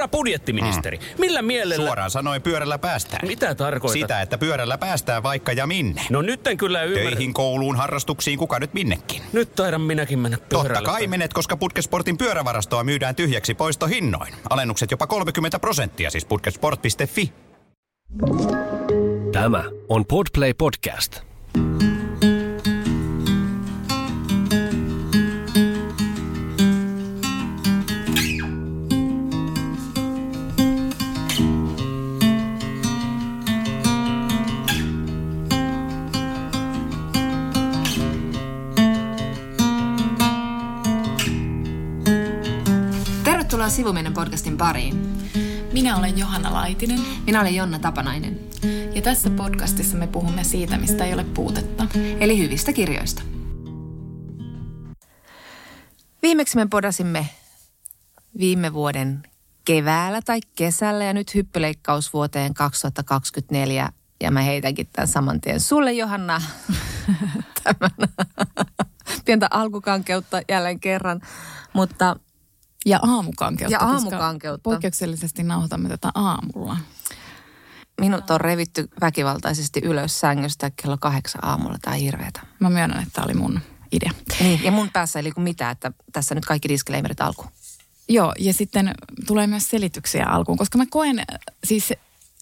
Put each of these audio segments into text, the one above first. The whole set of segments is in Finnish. Herra budjettiministeri, millä mielellä... Suoraan sanoen pyörällä päästään. Mitä tarkoitat? Sitä, että pyörällä päästään vaikka ja minne. No nyt en kyllä ymmärrä... Töihin, kouluun, harrastuksiin, kuka nyt minnekin? Nyt taidan minäkin mennä pyörällä. Totta kai menet, koska Putkesportin pyörävarastoa myydään tyhjäksi poistohinnoin. Alennukset jopa 30%, siis putkesport.fi. Tämä on Podplay Podcast. Tervetuloa Sivumennen podcastin pariin. Minä olen Johanna Laitinen. Minä olen Jonna Tapanainen. Ja tässä podcastissa me puhumme siitä, mistä ei ole puutetta. Eli hyvistä kirjoista. Viimeksi me podasimme viime vuoden keväällä tai kesällä ja nyt hyppyleikkaus vuoteen 2024. Ja mä heitänkin tämän saman tien sulle, Johanna. Tämän. Pientä alkukankeutta jälleen kerran, mutta... Ja aamukankeutta, koska poikkeuksellisesti nauhoitamme tätä aamulla. Minut on revitty väkivaltaisesti ylös sängystä kello 8 aamulla. Tämä on hirveätä. Mä myönnän, että tämä oli mun idea. Niin, ja mun päässä ei liiku mitään, että tässä nyt kaikki disclaimerit alkuun. Joo, ja sitten tulee myös selityksiä alkuun, koska mä koen, siis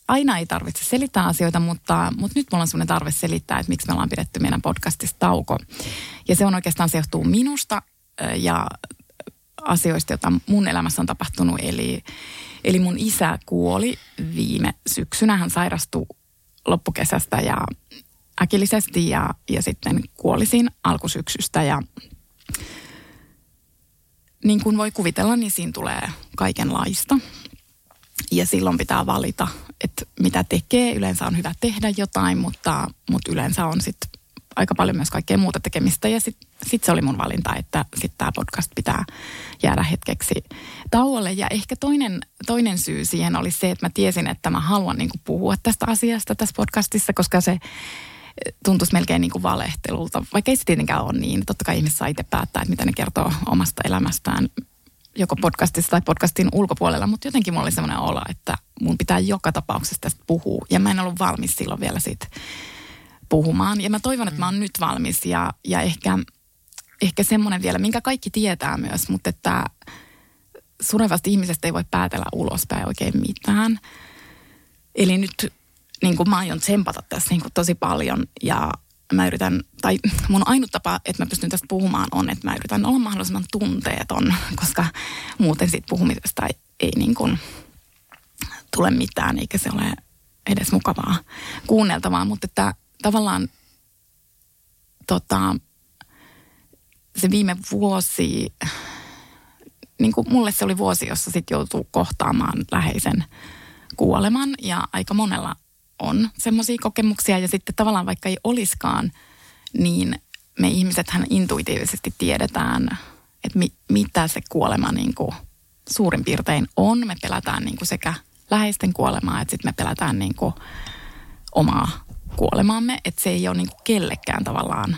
aina ei tarvitse selittää asioita, mutta nyt mulla on sellainen tarve selittää, että miksi me ollaan pidetty meidän podcastissa tauko. Ja se on oikeastaan, se johtuu minusta ja... asioista, joita mun elämässä on tapahtunut. Eli mun isä kuoli viime syksynä. Hän sairastui loppukesästä ja äkillisesti ja sitten kuoli siinä alkusyksystä. Ja niin kuin voi kuvitella, niin siinä tulee kaikenlaista. Ja silloin pitää valita, että mitä tekee. Yleensä on hyvä tehdä jotain, mutta yleensä on sitten aika paljon myös kaikkea muuta tekemistä ja sit se oli mun valinta, että sit tää podcast pitää jäädä hetkeksi tauolle. Ja ehkä toinen syy siihen oli se, että mä tiesin, että mä haluan niinku puhua tästä asiasta tässä podcastissa, koska se tuntuisi melkein niinku valehtelulta. Vaikka ei se tietenkään ole niin. Totta kai ihmiset saa itse päättää, että mitä ne kertoo omasta elämästään joko podcastissa tai podcastin ulkopuolella, mutta jotenkin mulla oli semmoinen olo, että mun pitää joka tapauksessa tästä puhua ja mä en ollut valmis silloin vielä siitä puhumaan. Ja mä toivon, että mä oon nyt valmis ja ehkä semmoinen vielä, minkä kaikki tietää myös, mutta että surevasti ihmisestä ei voi päätellä ulospäin oikein mitään. Eli nyt niin kuin mä aion tsempata tässä niin kuin tosi paljon ja mä yritän, tai mun ainut tapa, että mä pystyn tästä puhumaan on, että mä yritän olla mahdollisimman tunteeton, koska muuten siitä puhumisesta ei niin kuin tule mitään, eikä se ole edes mukavaa kuunneltavaa, mutta että tavallaan se viime vuosi, niin kuin mulle se oli vuosi, jossa sitten joutuu kohtaamaan läheisen kuoleman ja aika monella on semmoisia kokemuksia ja sitten tavallaan vaikka ei olisikaan, niin me ihmisethän intuitiivisesti tiedetään, että mitä se kuolema niin kuin suurin piirtein on. Me pelätään niin kuin sekä läheisten kuolemaa, että sitten me pelätään niin kuin omaa kuolemaamme, että se ei ole niin kuin kellekään tavallaan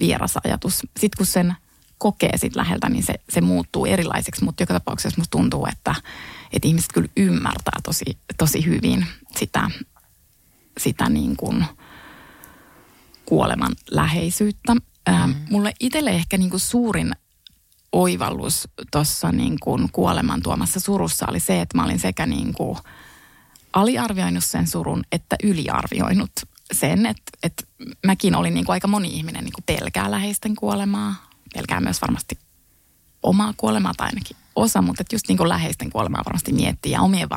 vieras ajatus. Sitten kun sen kokee sit läheltä, niin se muuttuu erilaiseksi, mutta joka tapauksessa musta tuntuu, että ihmiset kyllä ymmärtää tosi hyvin sitä niin kuin kuoleman läheisyyttä. Mulle itselle ehkä niin kuin suurin oivallus tuossa niin kuin kuoleman tuomassa surussa oli se, että mä olin sekä niin kuin aliarvioinut sen surun, että yliarvioinut sen, että mäkin olin niin kuin aika moni ihminen niin kuin pelkää läheisten kuolemaa, pelkää myös varmasti omaa kuolemaa tai ainakin osa, mutta just niin kuin läheisten kuolemaa varmasti miettii ja omien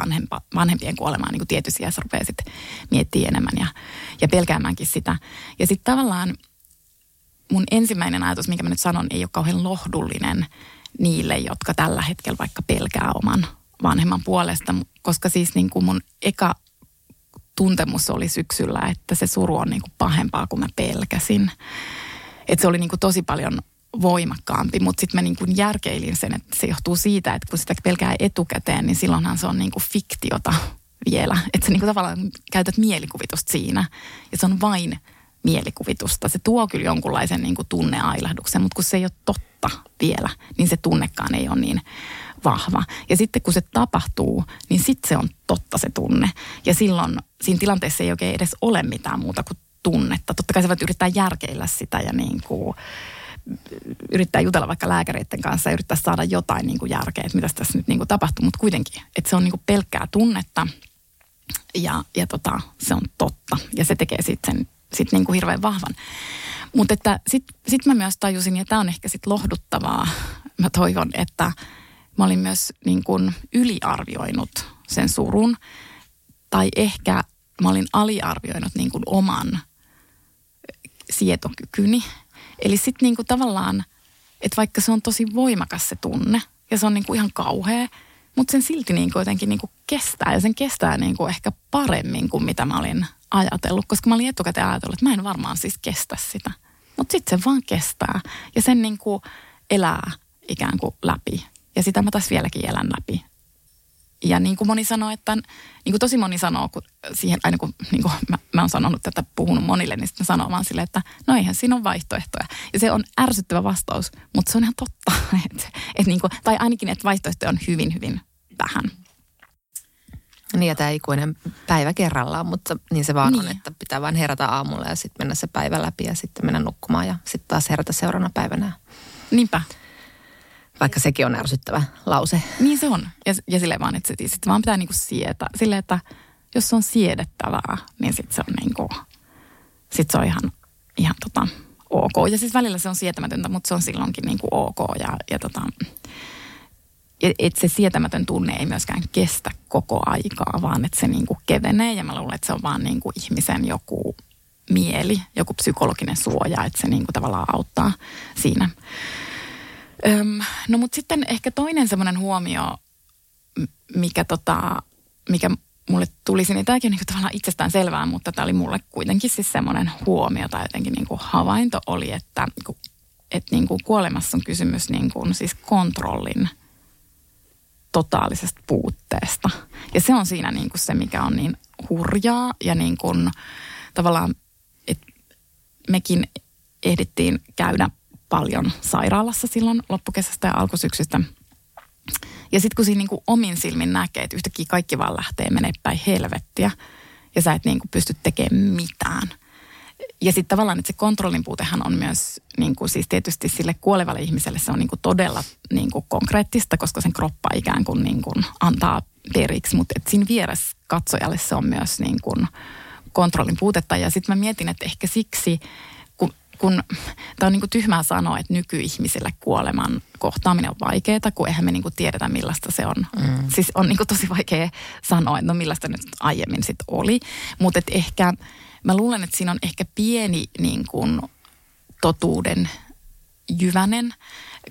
vanhempien kuolemaa niin kuin tietysti iässä rupeaa sitten miettimään enemmän ja pelkäämäänkin sitä. Ja sitten tavallaan mun ensimmäinen ajatus, minkä mä nyt sanon, ei ole kauhean lohdullinen niille, jotka tällä hetkellä vaikka pelkää oman vanhemman puolesta, koska siis niin kuin mun eka tuntemus oli syksyllä, että se suru on niin kuin pahempaa kuin mä pelkäsin. Että se oli niin kuin tosi paljon voimakkaampi, mutta sitten mä niin kuin järkeilin sen, että se johtuu siitä, että kun sitä pelkää etukäteen, niin silloinhan se on niin kuin fiktiota vielä. Että sä niin kuin tavallaan käytät mielikuvitusta siinä. Ja se on vain mielikuvitusta. Se tuo kyllä jonkunlaisen niin kuin tunneailahduksen, mutta kun se ei ole totta vielä, niin se tunnekaan ei ole niin vahva. Ja sitten kun se tapahtuu, niin sitten se on totta se tunne. Ja silloin siinä tilanteessa ei oikein edes ole mitään muuta kuin tunnetta. Totta kai sä voit yrittää järkeillä sitä ja niin kuin yrittää jutella vaikka lääkäreiden kanssa ja yrittää saada jotain niin kuin järkeä, että mitä tässä nyt niin kuin tapahtuu. Mutta kuitenkin, että se on niin kuin pelkkää tunnetta ja se on totta. Ja se tekee sitten sen niin kuin hirveän vahvan. Mutta sitten mä myös tajusin, ja tämä on ehkä sitten lohduttavaa, mä toivon, että mä olin myös niin kuin yliarvioinut sen surun, tai ehkä mä olin aliarvioinut niin kuin oman sietokykyni. Eli sitten niin kuin tavallaan, että vaikka se on tosi voimakas se tunne, ja se on niin kuin ihan kauhea, mutta sen silti niin kuin jotenkin niin kuin kestää, ja sen kestää niin kuin ehkä paremmin kuin mitä mä olin ajatellut, koska mä olin etukäteen ajatellut, että mä en varmaan siis kestä sitä. Mutta sitten se vaan kestää, ja sen niin kuin elää ikään kuin läpi. Ja sitä mä taas vieläkin elän läpi. Ja niin kuin moni sanoo, että niin kuin tosi moni sanoo, kun siihen aina kun niin kuin mä oon sanonut tätä, puhunut monille, niin sitten sanoo vaan silleen, että no eihän siinä ole vaihtoehtoja. Ja se on ärsyttävä vastaus, mutta se on ihan totta. Et niin kuin, tai ainakin, että vaihtoehtoja on hyvin, hyvin vähän. Niin ja tämä ikuinen päivä kerrallaan, mutta niin se vaan niin on, että pitää vaan herätä aamulla ja sitten mennä se päivä läpi ja sitten mennä nukkumaan ja sitten taas herätä seuraavana päivänä. Niinpä. Vaikka sekin on ärsyttävä lause. Niin se on. Ja silleen vaan, että sitten vaan pitää niinku sietää. Silleen, että jos se on siedettävää, niin sitten se on niinku, sit se on ihan ok. Ja siis välillä se on sietämätöntä, mutta se on silloinkin niinku ok. Että se sietämätön tunne ei myöskään kestä koko aikaa, vaan että se niinku kevenee. Ja mä luulen, että se on vaan niinku ihmisen joku mieli, joku psykologinen suoja, että se niinku tavallaan auttaa siinä. No mutta sitten ehkä toinen semmoinen huomio, mikä mulle tulisi, niin tämäkin on niin tavallaan itsestään selvää, mutta tämä oli mulle kuitenkin siis semmoinen huomio tai jotenkin niin kuin havainto oli, että niin kuin kuolemassa on kysymys niin kuin siis kontrollin totaalisesta puutteesta. Ja se on siinä niin kuin se, mikä on niin hurjaa ja niin kuin tavallaan, että mekin ehdittiin käydä paljon sairaalassa silloin loppukesästä ja alkusyksystä. Ja sitten kun siinä niin kuin omin silmin näkee, että yhtäkkiä kaikki vaan lähtee menee päin helvettiä ja sä et niin kuin pysty tekemään mitään. Ja sitten tavallaan, että se kontrollin puutehan on myös niin kuin siis tietysti sille kuolevalle ihmiselle se on niin kuin todella niin kuin konkreettista, koska sen kroppa ikään kuin, antaa periksi. Mutta siinä vieressä katsojalle se on myös niin kuin kontrollin puutetta. Ja sitten mä mietin, että ehkä siksi kun tämä on niin kuin tyhmää sanoa, että nykyihmisille kuoleman kohtaaminen on vaikeaa, kun eihän me niin kuin tiedetä, millaista se on. Siis on niin kuin tosi vaikea sanoa, että no millaista nyt aiemmin sitten oli. Mutta ehkä, mä luulen, että siinä on ehkä pieni niin kuin totuuden jyvänen,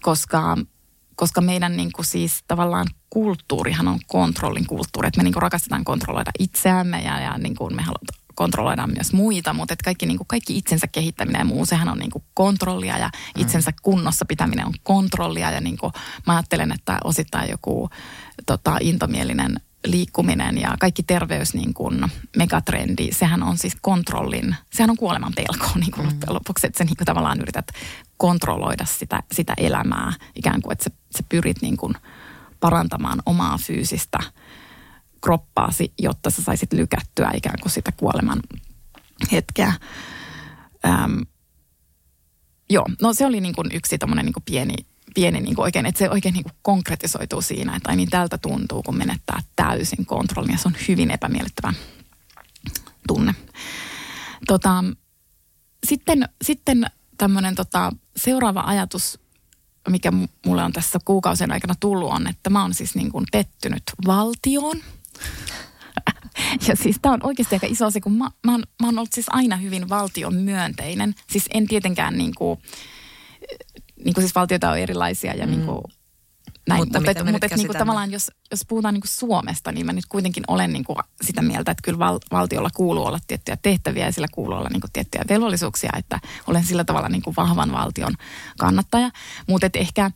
koska meidän niin kuin siis tavallaan kulttuurihan on kontrollin kulttuuri. Että me niin kuin rakastetaan kontrolloida itseämme ja niin kuin me halutaan kontrolloidaan myös muita, mutta että kaikki, niin kuin kaikki itsensä kehittäminen ja muu, sehän on niin kuin kontrollia ja itsensä kunnossa pitäminen on kontrollia. Ja niin kuin mä ajattelen, että osittain joku intomielinen liikkuminen ja kaikki terveys, niin kuin megatrendi, sehän on siis kontrollin, sehän on kuoleman pelko niin kuin loppujen lopuksi, että sä niin kuin tavallaan yrität kontrolloida sitä elämää ikään kuin, että sä pyrit niin kuin parantamaan omaa fyysistä kroppaasi, jotta sä saisit lykättyä ikään kuin sitä kuoleman hetkeä. No se oli niin kuin yksi tommonen niin kuin pieni niin kuin oikein, että se oikein niin kuin konkretisoituu siinä, että ai niin tältä tuntuu, kun menettää täysin kontrollin ja se on hyvin epämiellyttävä tunne. Sitten tämmönen seuraava ajatus, mikä mulle on tässä kuukausien aikana tullut on, että mä oon siis niin kuin pettynyt valtioon. Ja siis tämä on oikeasti aika iso asia, kun mä oon ollut siis aina hyvin valtion myönteinen. Siis en tietenkään niin kuin siis valtioita on erilaisia ja niin kuin näin. Mutta niin kuin tavallaan jos puhutaan niin kuin Suomesta, niin mä nyt kuitenkin olen niin kuin sitä mieltä, että kyllä valtiolla kuuluu olla tiettyjä tehtäviä ja sillä kuuluu olla niin kuin tiettyjä velvollisuuksia, että olen sillä tavalla niin kuin vahvan valtion kannattaja. Mutta ehkä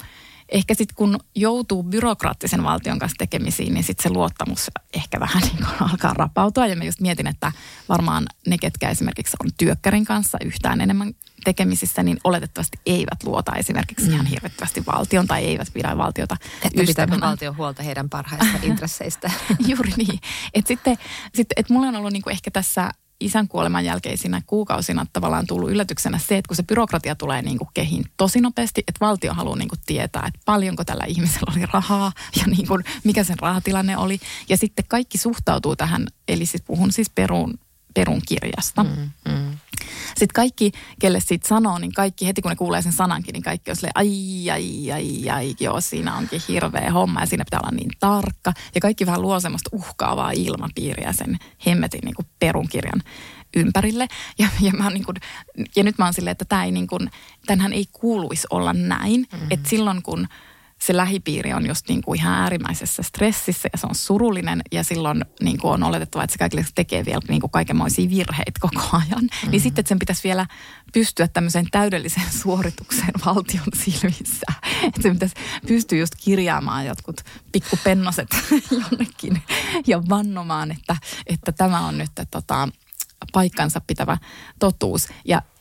ehkä sitten kun joutuu byrokraattisen valtion kanssa tekemisiin, niin sitten se luottamus ehkä vähän niin kuin alkaa rapautua. Ja mä just mietin, että varmaan ne, ketkä esimerkiksi on työkkärin kanssa yhtään enemmän tekemisissä, niin oletettavasti eivät luota esimerkiksi ihan hirvettävästi valtion tai eivät pidä valtiota ystävänä. Että pitääpä valtion huolta heidän parhaista intresseistä. Juuri niin. Että sitten mulla on ollut niinku ehkä tässä isän kuoleman jälkeisinä kuukausina tavallaan tullut yllätyksenä se, että kun se byrokratia tulee niin kuin kehiin tosi nopeasti, että valtio haluaa niin kuin tietää, että paljonko tällä ihmisellä oli rahaa ja niin kuin mikä sen rahatilanne oli. Ja sitten kaikki suhtautuu tähän, eli siis puhun siis Perun kirjasta. Sitten kaikki, kelle siitä sanoo, niin kaikki heti kun ne kuulee sen sanankin, niin kaikki on silleen, ai, joo, siinä onkin hirveä homma ja siinä pitää olla niin tarkka. Ja kaikki vähän luo semmoista uhkaavaa ilmapiiriä sen hemmetin niin kuin perunkirjan ympärille. Ja, mä niin kuin, ja nyt mä oon silleen, että tämä ei niin kuin, tämänhän ei kuuluisi olla näin. Että silloin kun se lähipiiri on just niin kuin ihan äärimmäisessä stressissä ja se on surullinen ja silloin niin kuin on oletettava, että se kaikille tekee vielä niin kuin kaikenmoisia virheitä koko ajan. Niin sitten, että sen pitäisi vielä pystyä tämmöiseen täydelliseen suoritukseen valtion silmissä. Että se pitäisi pystyä just kirjaamaan jotkut pikkupennoset jonnekin ja vannomaan, että tämä on nyt paikkansa pitävä totuus.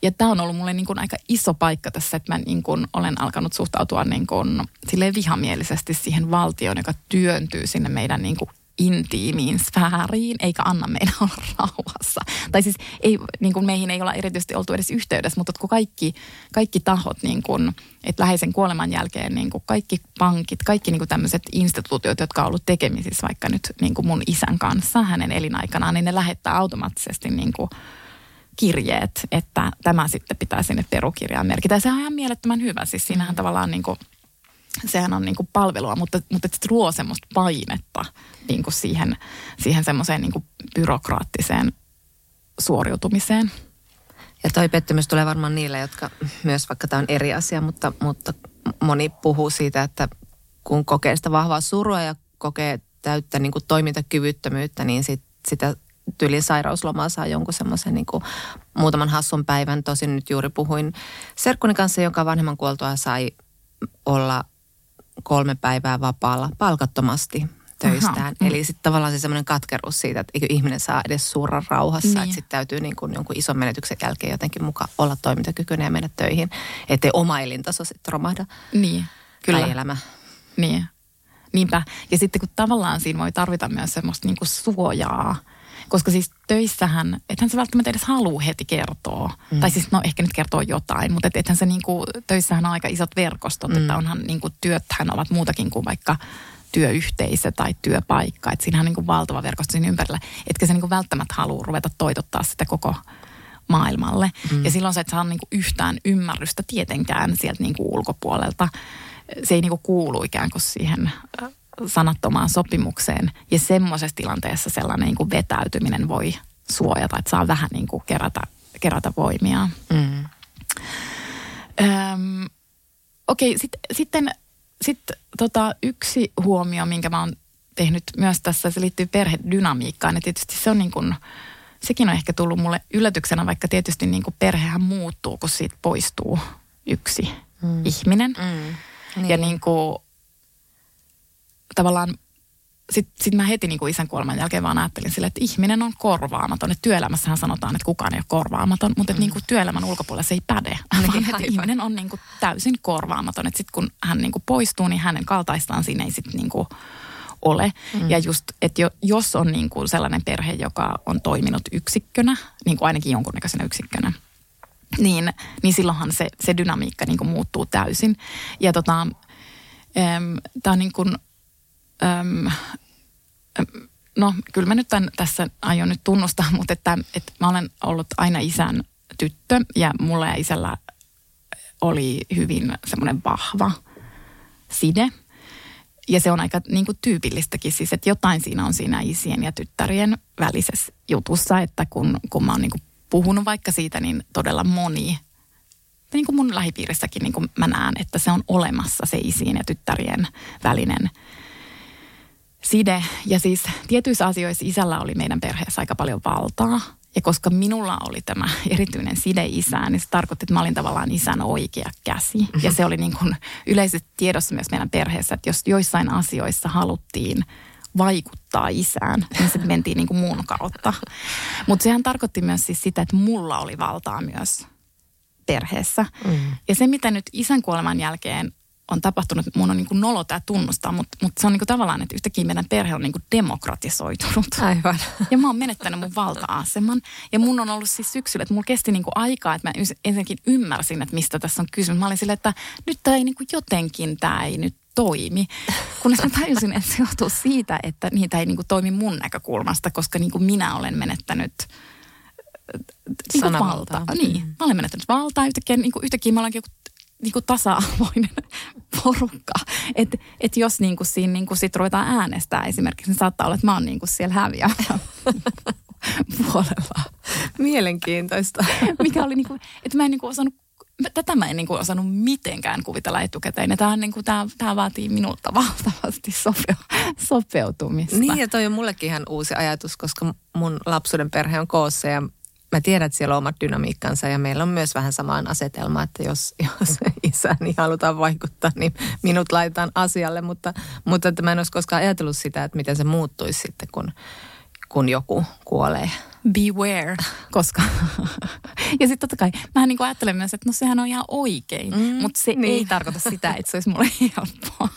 Ja tämä on ollut mulle niin kuin aika iso paikka tässä, että mä niin kuin olen alkanut suhtautua niin kuin silleen vihamielisesti siihen valtioon, joka työntyy sinne meidän niin kuin intiimiin sfääriin, eikä anna meidän olla rauhassa. Tai siis ei, niin kuin meihin ei olla erityisesti oltu edes yhteydessä, mutta kun kaikki tahot, niin kuin, että läheisen kuoleman jälkeen niin kuin kaikki pankit, kaikki niin kuin tämmöiset instituutiot, jotka on ollut tekemisissä vaikka nyt niin kuin mun isän kanssa hänen elinaikanaan, niin ne lähettää automaattisesti niin kuin kirjeet, että tämä sitten pitää sinne perukirjaan merkitä. Ja se on ihan mielettömän hyvä, siis siinähän tavallaan niin kuin sehän on niin kuin palvelua, mutta se luo semmoista painetta niin kuin siihen semmoiseen niin kuin byrokraattiseen suoriutumiseen. Ja toi pettymys tulee varmaan niillä, jotka myös, vaikka tämä on eri asia, mutta moni puhuu siitä, että kun kokee sitä vahvaa surua ja kokee täyttä niin kuin toimintakyvyttömyyttä, niin sitä tyylin sairauslomaa saa jonkun semmoisen niin kuin muutaman hassun päivän. Tosin nyt juuri puhuin serkkuni kanssa, joka vanhemman kuoltua sai olla 3 päivää vapaalla palkattomasti töistään. Eli sitten tavallaan se semmoinen katkeruus siitä, että eikö ihminen saa edes surra rauhassa, niin. Että sitten täytyy niin kuin jonkun ison menetyksen jälkeen jotenkin mukaan olla toimintakykyinen ja mennä töihin, ettei oma elintaso sitten romahda. Niin, kyllä. Tai elämä. Niin, niinpä. Ja sitten kun tavallaan siinä voi tarvita myös semmoista niinku suojaa, koska siis töissähän, ethän se välttämättä edes halua heti kertoa. Tai siis no ehkä nyt kertoo jotain, mutta ethän se niinku, töissähän on aika isot verkostot, että onhan niinku työthän ovat muutakin kuin vaikka työyhteisö tai työpaikka. Että siinähän on niinku valtava verkosto siinä ympärillä. Etkä se niinku välttämättä halua ruveta toitottaa sitä koko maailmalle. Ja silloin se et saa niinku yhtään ymmärrystä tietenkään sieltä niinku ulkopuolelta. Se ei niinku kuulu ikään kuin siihen sanattomaan sopimukseen. Ja semmoisessa tilanteessa sellainen niin kuin vetäytyminen voi suojata, että saa vähän niin kuin kerätä voimia. Okei, sitten yksi huomio, minkä mä oon tehnyt myös tässä, se liittyy perhedynamiikkaan. Ja tietysti se on niin kuin, sekin on ehkä tullut mulle yllätyksenä, vaikka tietysti niin kuin perhehän muuttuu, kun siitä poistuu yksi ihminen. Niin. Ja niin kuin tavallaan sit mä heti niin kuin isän kuoleman jälkeen vaan ajattelin sille, että ihminen on korvaamaton. Että työelämässähän sanotaan, että kukaan ei ole korvaamaton, mutta että niin kuin työelämän ulkopuolella se ei päde. Vaan ihminen on niin kuin täysin korvaamaton. Että sitten kun hän niin kuin poistuu, niin hänen kaltaistaan siinä ei sitten niin kuin ole. Ja just, että jos on niin kuin sellainen perhe, joka on toiminut yksikkönä, niin kuin ainakin jonkunnäköisenä yksikkönä, niin silloinhan se dynamiikka niin kuin muuttuu täysin. Ja tämä on niin kuin no, kyllä mä nyt tässä aion nyt tunnustaa, mutta että mä olen ollut aina isän tyttö ja mulla ja isällä oli hyvin semmoinen vahva side. Ja se on aika niin kuin tyypillistäkin siis, että jotain siinä on siinä isien ja tyttärien välisessä jutussa, että kun mä oon niin kuin puhunut vaikka siitä, niin todella moni, niin kuin mun lähipiirissäkin niin kuin mä näen, että se on olemassa se isien ja tyttärien välinen side. Ja siis tietyissä asioissa isällä oli meidän perheessä aika paljon valtaa Ja koska minulla oli tämä erityinen side isään, niin se tarkoitti, että mä olin tavallaan isän oikea käsi. Mm-hmm. Ja se oli niin kuin yleisesti tiedossa myös meidän perheessä, että jos joissain asioissa haluttiin vaikuttaa isään, niin se mentiin niin kuin mun kautta. Mutta sehän tarkoitti myös siis sitä, että mulla oli valtaa myös perheessä. Mm-hmm. Ja se, mitä nyt isän kuoleman jälkeen on tapahtunut, mun on niin kuin nolo tämä tunnustaa, mutta se on niin kuin tavallaan, että yhtäkkiä meidän perhe on niin kuin demokratisoitunut. Aivan. Ja mä oon menettänyt mun valta-aseman. Ja mun on ollut siis syksyllä, että mulla kesti niin kuin aikaa, että mä ensinnäkin ymmärsin, että mistä tässä on kysymys. Mä olin silleen, että nyt tämä ei niin kuin jotenkin, tämä ei nyt toimi. Kunnes mä tajusin, että se johtuu siitä, että niitä ei niin kuin toimi mun näkökulmasta, koska niin kuin minä olen menettänyt niin kuin valtaa. Niin, mä olen menettänyt valtaa yhtäkkiä, niin kuin yhtäkkiä mä olenkin niinku tasa-arvoinen porukka. Että et jos niinku siinä niinku sit ruvetaan äänestää esimerkiksi, niin saattaa olla, että mä oon niinku siellä häviä puolella. Mielenkiintoista. Mikä oli niinku, että mä en niinku osannut, tätä mä en niinku osannut mitenkään kuvitella etukäteen. Ja tää vaatii minulta valtavasti sopeutumista. Niin, ja toi on mullekin ihan uusi ajatus, koska mun lapsuuden perhe on koossa ja mä tiedän, että siellä on omat dynamiikkansa ja meillä on myös vähän samaan asetelmaan, että jos isäni halutaan vaikuttaa, niin minut laitetaan asialle. Mutta että mä en olisi koskaan ajatellut sitä, että miten se muuttuisi sitten, kun joku kuolee. Beware. Koska. Ja sitten totta kai, mähän niin kuin ajattelen myös, että no sehän on ihan oikein, mutta se niin ei tarkoita sitä, että se olisi mulle helppoa.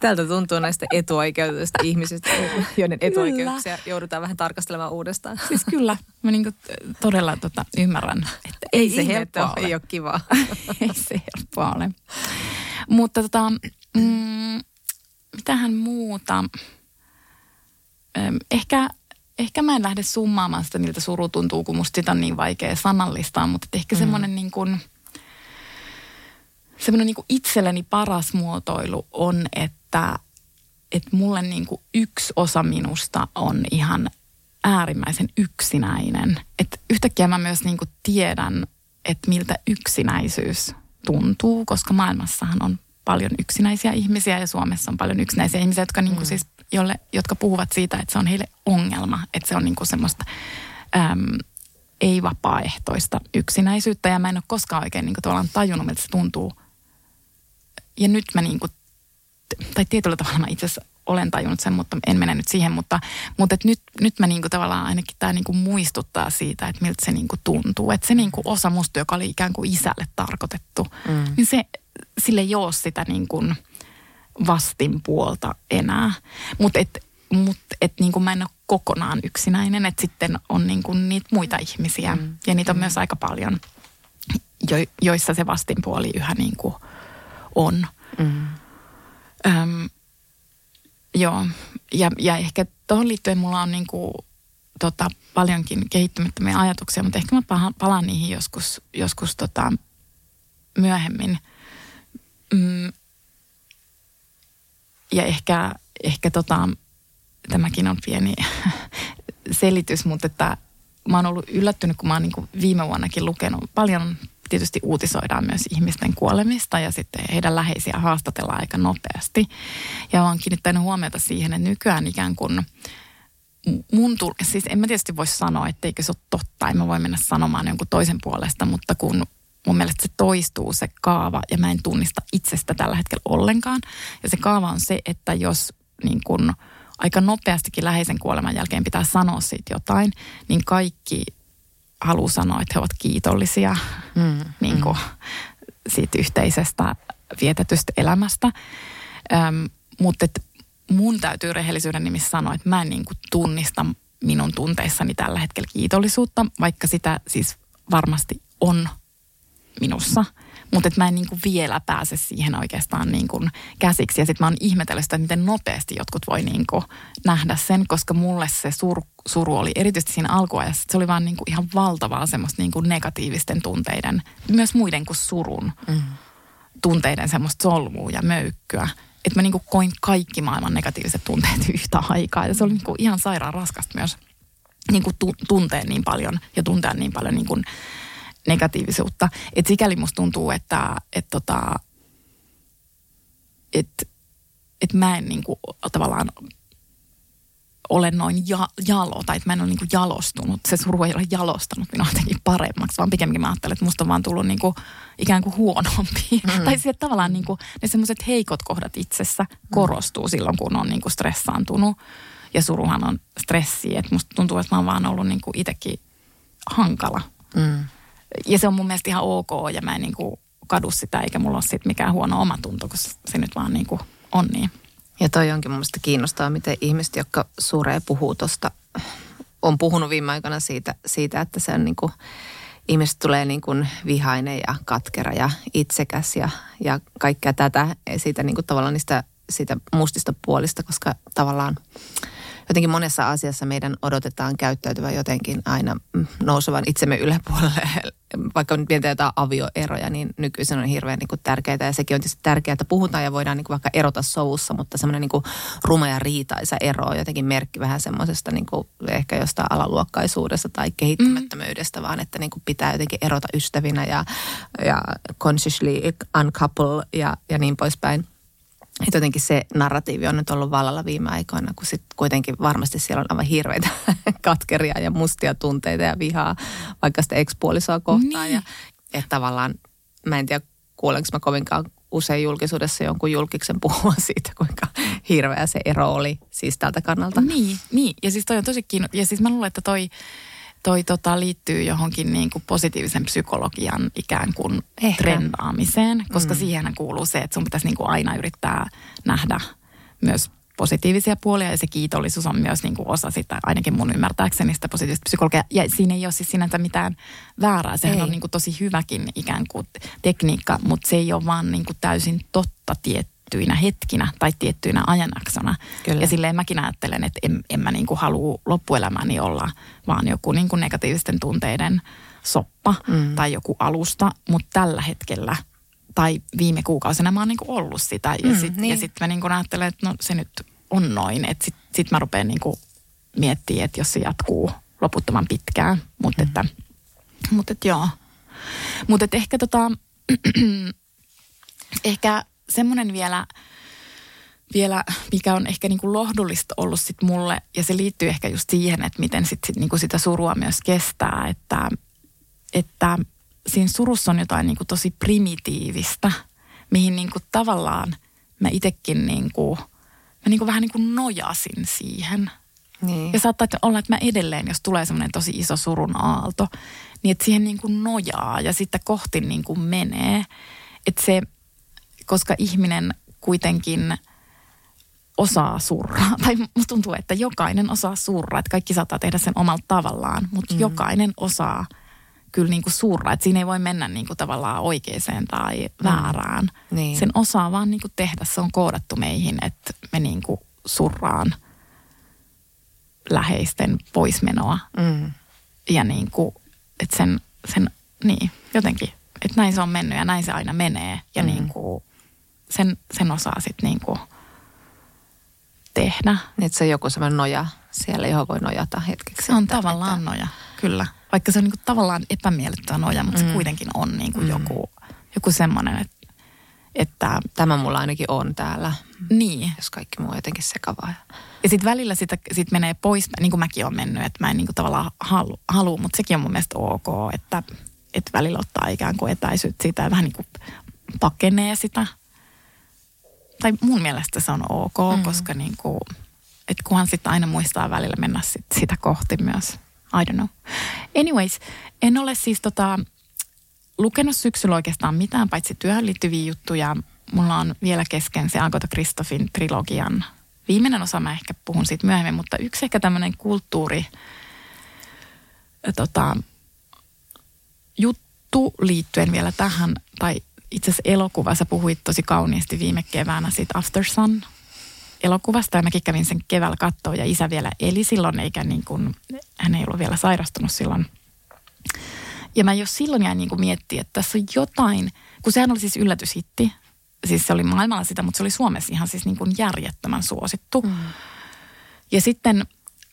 Tältä tuntuu näistä etuoikeutuista ihmisistä, joiden etuoikeuksia joudutaan vähän tarkastelemaan uudestaan. Siis kyllä, mä niin kuin todella ymmärrän, että ei se helppoa ole. Ei ole kivaa. Ei se helppoa ole. Mutta mitähän muuta? Ehkä mä en lähde summaamaan sitä, miltä suru tuntuu, kun musta sitä on niin vaikea sanallistaa, mutta ehkä semmoinen niin kuin, itselleni paras muotoilu on, että mulle niin kuin yksi osa minusta on ihan äärimmäisen yksinäinen. Että yhtäkkiä mä myös niin kuin tiedän, että miltä yksinäisyys tuntuu, koska maailmassahan on paljon yksinäisiä ihmisiä ja Suomessa on paljon yksinäisiä ihmisiä, jotka niin kuin siis jotka puhuvat siitä, että se on heille ongelma, että se on niin kuin semmoista ei-vapaaehtoista yksinäisyyttä. Ja mä en ole koskaan oikein niin kuin tavallaan tajunnut, miltä se tuntuu. Ja nyt mä niin kuin, tai tietyllä tavalla mä itse asiassa olen tajunnut sen, mutta en mene nyt siihen. Mutta nyt mä niin kuin tavallaan ainakin tämä niin kuin muistuttaa siitä, että miltä se niin kuin tuntuu. Että se niin kuin osa musta, joka oli ikään kuin isälle tarkoitettu, niin sille ei ole sitä niin kuin vastinpuolta enää. Mutta niinku mä en ole kokonaan yksinäinen, että sitten on niinku niitä muita ihmisiä. Ja niitä on myös aika paljon, joissa se vastinpuoli yhä niinku on. Joo. Ja ehkä tuohon liittyen mulla on niinku paljonkin kehittymättömiä ajatuksia, mutta ehkä mä palaan niihin joskus myöhemmin. Ja ehkä tämäkin on pieni selitys, mutta että mä oon ollut yllättynyt, kun mä oon niin kuin viime vuonnakin lukenut. Paljon tietysti uutisoidaan myös ihmisten kuolemista ja sitten heidän läheisiä haastatellaan aika nopeasti. Ja oon kiinnittänyt huomiota siihen, että nykyään ikään kuin siis en mä tietysti voi sanoa, etteikö se ole totta. En mä voi mennä sanomaan jonkun toisen puolesta, mutta kun mun mielestä se toistuu se kaava, ja mä en tunnista itsestä tällä hetkellä ollenkaan. Ja se kaava on se, että jos niin kun aika nopeastikin läheisen kuoleman jälkeen pitää sanoa siitä jotain, niin kaikki haluaa sanoa, että he ovat kiitollisia niin kun siitä yhteisestä vietetystä elämästä. Mutta mun täytyy rehellisyyden nimissä sanoa, että mä en niin kun tunnista minun tunteissani tällä hetkellä kiitollisuutta, vaikka sitä siis varmasti on minussa, mutta että mä en niin kuin vielä pääse siihen oikeastaan niin kuin käsiksi. Ja sitten mä oon ihmetellyt sitä, että miten nopeasti jotkut voi niin kuin nähdä sen, koska mulle se suru oli erityisesti siinä alkuajassa. Se oli vaan niin kuin ihan valtavaa semmoista niin kuin negatiivisten tunteiden, myös muiden kuin surun tunteiden semmoista solmua ja möykkyä. Että mä niin kuin koin kaikki maailman negatiiviset tunteet yhtä aikaa ja se oli niin kuin ihan sairaan raskasta myös niin kuin tunteen niin paljon ja tuntea niin paljon niin kuin negatiivisuutta. Et sikäli musta tuntuu, että mä en niinku tavallaan ole noin jalo, tai että mä en ole niin kuin jalostunut. Se suru ei ole jalostanut minua jotenkin paremmaksi, vaan pikemminkin mä ajattelen, että musta on vaan tullut niin kuin ikään kuin huonompi. Mm. Tai sitten tavallaan niin kuin, ne semmoiset heikot kohdat itsessä korostuu silloin, kun on niin kuin stressaantunut. Ja suruhan on stressi, että musta tuntuu, että mä oon vaan ollut niin kuin itsekin hankala. Mm. Ja se on mun mielestä ihan ok, ja mä en niin kuin kadu sitä, eikä mulla ole sit mikään huono omatunto, kun se nyt vaan niin kuin on niin. Ja toi onkin mun mielestä kiinnostaa, miten ihmiset, jotka suree, puhuu tosta. On puhunut viime aikana siitä että se on niin kuin, ihmiset tulee niin kuin vihainen ja katkera ja itsekäs ja kaikkea tätä. Siitä niin kuin tavallaan siitä mustista puolista, koska tavallaan jotenkin monessa asiassa meidän odotetaan käyttäytyvän jotenkin aina nousevan itsemme yläpuolelle. Vaikka nyt mietitään jotain avioeroja, niin nykyisin on hirveän niin kuin tärkeää. Ja sekin on tietysti tärkeää, että puhutaan ja voidaan niin kuin vaikka erota sovussa, mutta semmoinen niin kuin ruma ja riitaisa ero on jotenkin merkki vähän semmoisesta niin kuin ehkä jostain alaluokkaisuudesta tai kehittämättömyydestä, vaan että niin kuin pitää jotenkin erota ystävinä ja consciously uncouple ja niin poispäin. Että jotenkin se narratiivi on nyt ollut vallalla viime aikoina, kun sitten kuitenkin varmasti siellä on aivan hirveitä katkeria ja mustia tunteita ja vihaa vaikka sitä ex-puolisoa kohtaan. Niin. Ja tavallaan, mä en tiedä kuulenko mä kovinkaan usein julkisuudessa jonkun julkiksen puhua siitä, kuinka hirveä se ero oli siis tältä kannalta. Niin. Ja siis toi on tosi kiinnostaa. Ja siis mä luulen, että toi liittyy johonkin niin kuin positiivisen psykologian ikään kuin trendaamiseen, koska siihen kuuluu se, että sun pitäisi niin kuin aina yrittää nähdä myös positiivisia puolia, ja se kiitollisuus on myös niin kuin osa sitä, ainakin mun ymmärtääkseni sitä positiivista psykologiaa, ja siinä ei ole siis sinänsä mitään väärää, sehän on niin kuin tosi hyväkin ikään kuin tekniikka, mutta se ei ole vaan niin kuin täysin totta tiettyinä hetkinä tai tiettyinä ajanaksona. Kyllä. Ja silleen mäkin ajattelen, että en mä niin kuin halua loppuelämäni olla vaan joku niin kuin negatiivisten tunteiden soppa tai joku alusta, mutta tällä hetkellä tai viime kuukausina mä oon niin kuin ollut sitä. Ja sitten mä niin kuin ajattelen, että no se nyt on noin, että sit mä rupean niin kuin miettimään, että jos se jatkuu loputtoman pitkään, mutta että joo. Mutta että ehkä ehkä semmoinen vielä, mikä on ehkä niin kuin lohdullista ollut sit mulle, ja se liittyy ehkä just siihen, että miten sit niin kuin sitä surua myös kestää, että siinä surussa on jotain niin kuin tosi primitiivistä, mihin niin kuin tavallaan mä itsekin mä vähän niin kuin nojasin siihen. Niin. Ja saattaa olla, että mä edelleen, jos tulee semmoinen tosi iso surun aalto, niin että siihen niin kuin nojaa ja sitten kohti niin kuin menee, että se... Koska ihminen kuitenkin osaa surra. Tai musta tuntuu, että jokainen osaa surra. Että kaikki saattaa tehdä sen omalla tavallaan, mutta jokainen osaa kyllä niin kuin surra. Että siinä ei voi mennä niin kuin tavallaan oikeaan tai väärään. Niin. Sen osaa vaan niin kuin tehdä. Se on koodattu meihin, että me niin kuin surraan läheisten poismenoa. Ja niin kuin, että sen niin, jotenkin. Että näin se on mennyt ja näin se aina menee. Ja niin kuin... Sen osaa sitten niinku tehdä. Niin, että se on joku semmoinen noja siellä, johon voi nojata hetkeksi. Se on tavallaan noja, kyllä. Vaikka se on niinku tavallaan epämiellyttävä noja, mutta se kuitenkin on niinku joku semmoinen, että... Tämä mulla ainakin on täällä. Niin. Jos kaikki muu on jotenkin sekavaa. Ja sitten välillä sit menee pois, niin kuin mäkin olen mennyt, että mä en niinku tavallaan halua, mutta sekin on mun mielestä ok, että välillä ottaa ikään kuin etäisyyttä siitä ja vähän niinku pakenee sitä. Tai mun mielestä se on ok, koska niin kuin, että kunhan sitten aina muistaa välillä mennä sitä kohti myös. I don't know. Anyways, en ole siis lukenut syksyllä oikeastaan mitään, paitsi työhön liittyviä juttuja. Mulla on vielä kesken se Agota Kristofin trilogian viimeinen osa, mä ehkä puhun siitä myöhemmin, mutta yksi ehkä tämmöinen kulttuuri juttu liittyen vielä tähän, tai itse asiassa elokuva. Sä puhuit tosi kauniisti viime keväänä siitä After Sun -elokuvasta, ja mäkin kävin sen keväällä kattoon, ja isä vielä eli silloin, eikä niin kuin, hän ei ollut vielä sairastunut silloin. Ja mä jo silloin jäin niin kuin miettimään, että tässä on jotain, kun sehän oli siis yllätyshitti, siis se oli maailmalla sitä, mutta se oli Suomessa ihan siis niin kuin järjettömän suosittu. Ja sitten...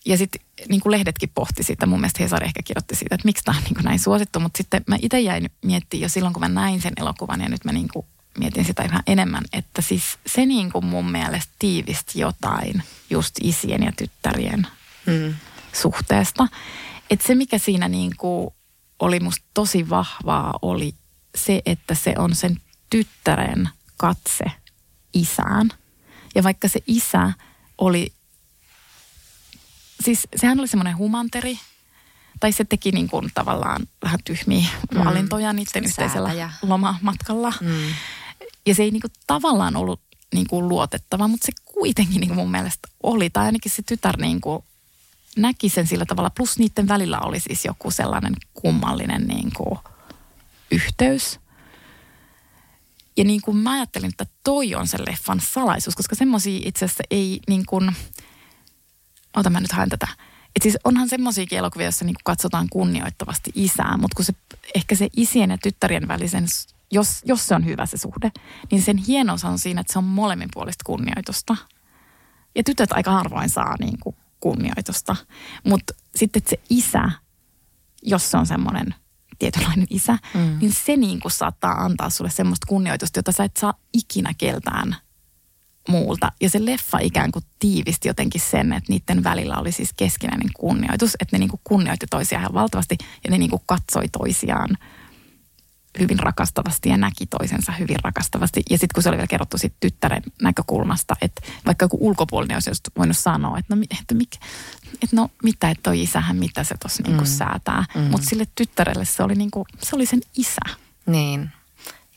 Ja sitten niin kuin lehdetkin pohti sitä, mun mielestä Hesari ehkä kirjoitti siitä, että miksi tämä on niin kuin näin suosittu. Mutta sitten mä itse jäin miettimään jo silloin, kun mä näin sen elokuvan, ja nyt mä niin kuin mietin sitä vähän enemmän, että siis se niin kuin mun mielestä tiivisti jotain just isien ja tyttärien suhteesta. Että se mikä siinä niin kuin oli musta tosi vahvaa oli se, että se on sen tyttären katse isään. Ja vaikka se isä oli, siis sehän oli semmoinen humanteri, tai se teki niin kuin tavallaan vähän tyhmiä valintoja niiden yhteisellä lomamatkalla. Ja se ei niin kuin tavallaan ollut niin kuin luotettava, mutta se kuitenkin niin kuin mun mielestä oli. Tai ainakin se tytär niin kuin näki sen sillä tavalla. Plus niiden välillä oli siis joku sellainen kummallinen niin kuin yhteys. Ja niin kuin mä ajattelin, että toi on se leffan salaisuus, koska semmoisia itse asiassa ei niin kuin... Ota mä nyt haen tätä. Et siis onhan semmoisiakin elokuvia, joissa niinku katsotaan kunnioittavasti isää, mutta kun se, ehkä se isien ja tyttärien välisen, jos se on hyvä se suhde, niin sen hienous on siinä, että se on molemminpuolista kunnioitusta. Ja tytöt aika harvoin saa niinku kunnioitusta. Mutta sitten se isä, jos se on semmoinen tietynlainen isä, niin se niinku saattaa antaa sulle semmoista kunnioitusta, jota sä et saa ikinä keltään muulta. Ja se leffa ikään kuin tiivisti jotenkin sen, että niiden välillä oli siis keskinäinen kunnioitus, että ne niin kuin kunnioitti toisiaan ihan valtavasti ja ne niin kuin katsoi toisiaan hyvin rakastavasti ja näki toisensa hyvin rakastavasti. Ja sitten kun se oli vielä kerrottu siitä tyttären näkökulmasta, että vaikka joku ulkopuolinen olisi voinut sanoa, että no mitä, että toi isähän, mitä se tuossa niin kuin säätää. Mutta sille tyttärelle se oli, niin kuin, se oli sen isä. Niin.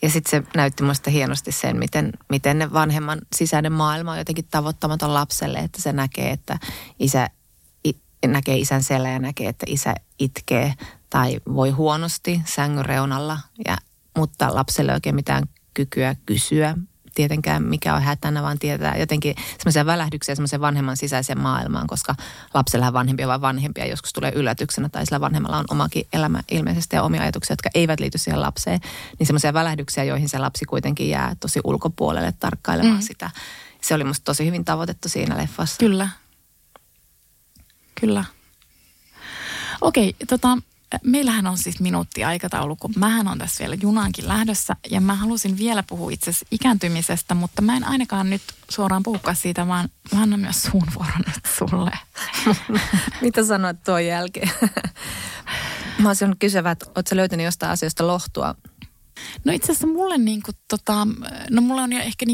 Ja sitten se näytti musta hienosti sen, miten ne vanhemman sisäinen maailma on jotenkin tavoittamaton lapselle, että se näkee, että isä näkee isän selä ja näkee, että isä itkee tai voi huonosti sängyn reunalla, mutta lapselle ei oikein mitään kykyä kysyä tietenkään, mikä on hätänä, vaan tietää jotenkin semmoisia välähdyksiä semmoisen vanhemman sisäiseen maailmaan, koska lapsellähän vanhempia vai vanhempia joskus tulee yllätyksenä tai sillä vanhemmalla on omakin elämä ilmeisesti ja omia ajatuksia, jotka eivät liity siihen lapseen, niin semmoisia välähdyksiä, joihin se lapsi kuitenkin jää tosi ulkopuolelle tarkkailemaan sitä. Se oli musta tosi hyvin tavoitettu siinä leffassa. Kyllä. Okei, meillähän on siis minuuttiaikataulu, kun mähän on tässä vielä junaankin lähdössä ja mä halusin vielä puhua itse asiassa ikääntymisestä, mutta mä en ainakaan nyt suoraan puhukaan siitä, vaan mä annan myös suun vuoron nyt sulle. Mitä sanoit tuon jälkeen? Mä oon sinun kysyvä, että ootko sä löytänyt jostain asioista lohtua? No itse asiassa mulle mulle on jo ehkä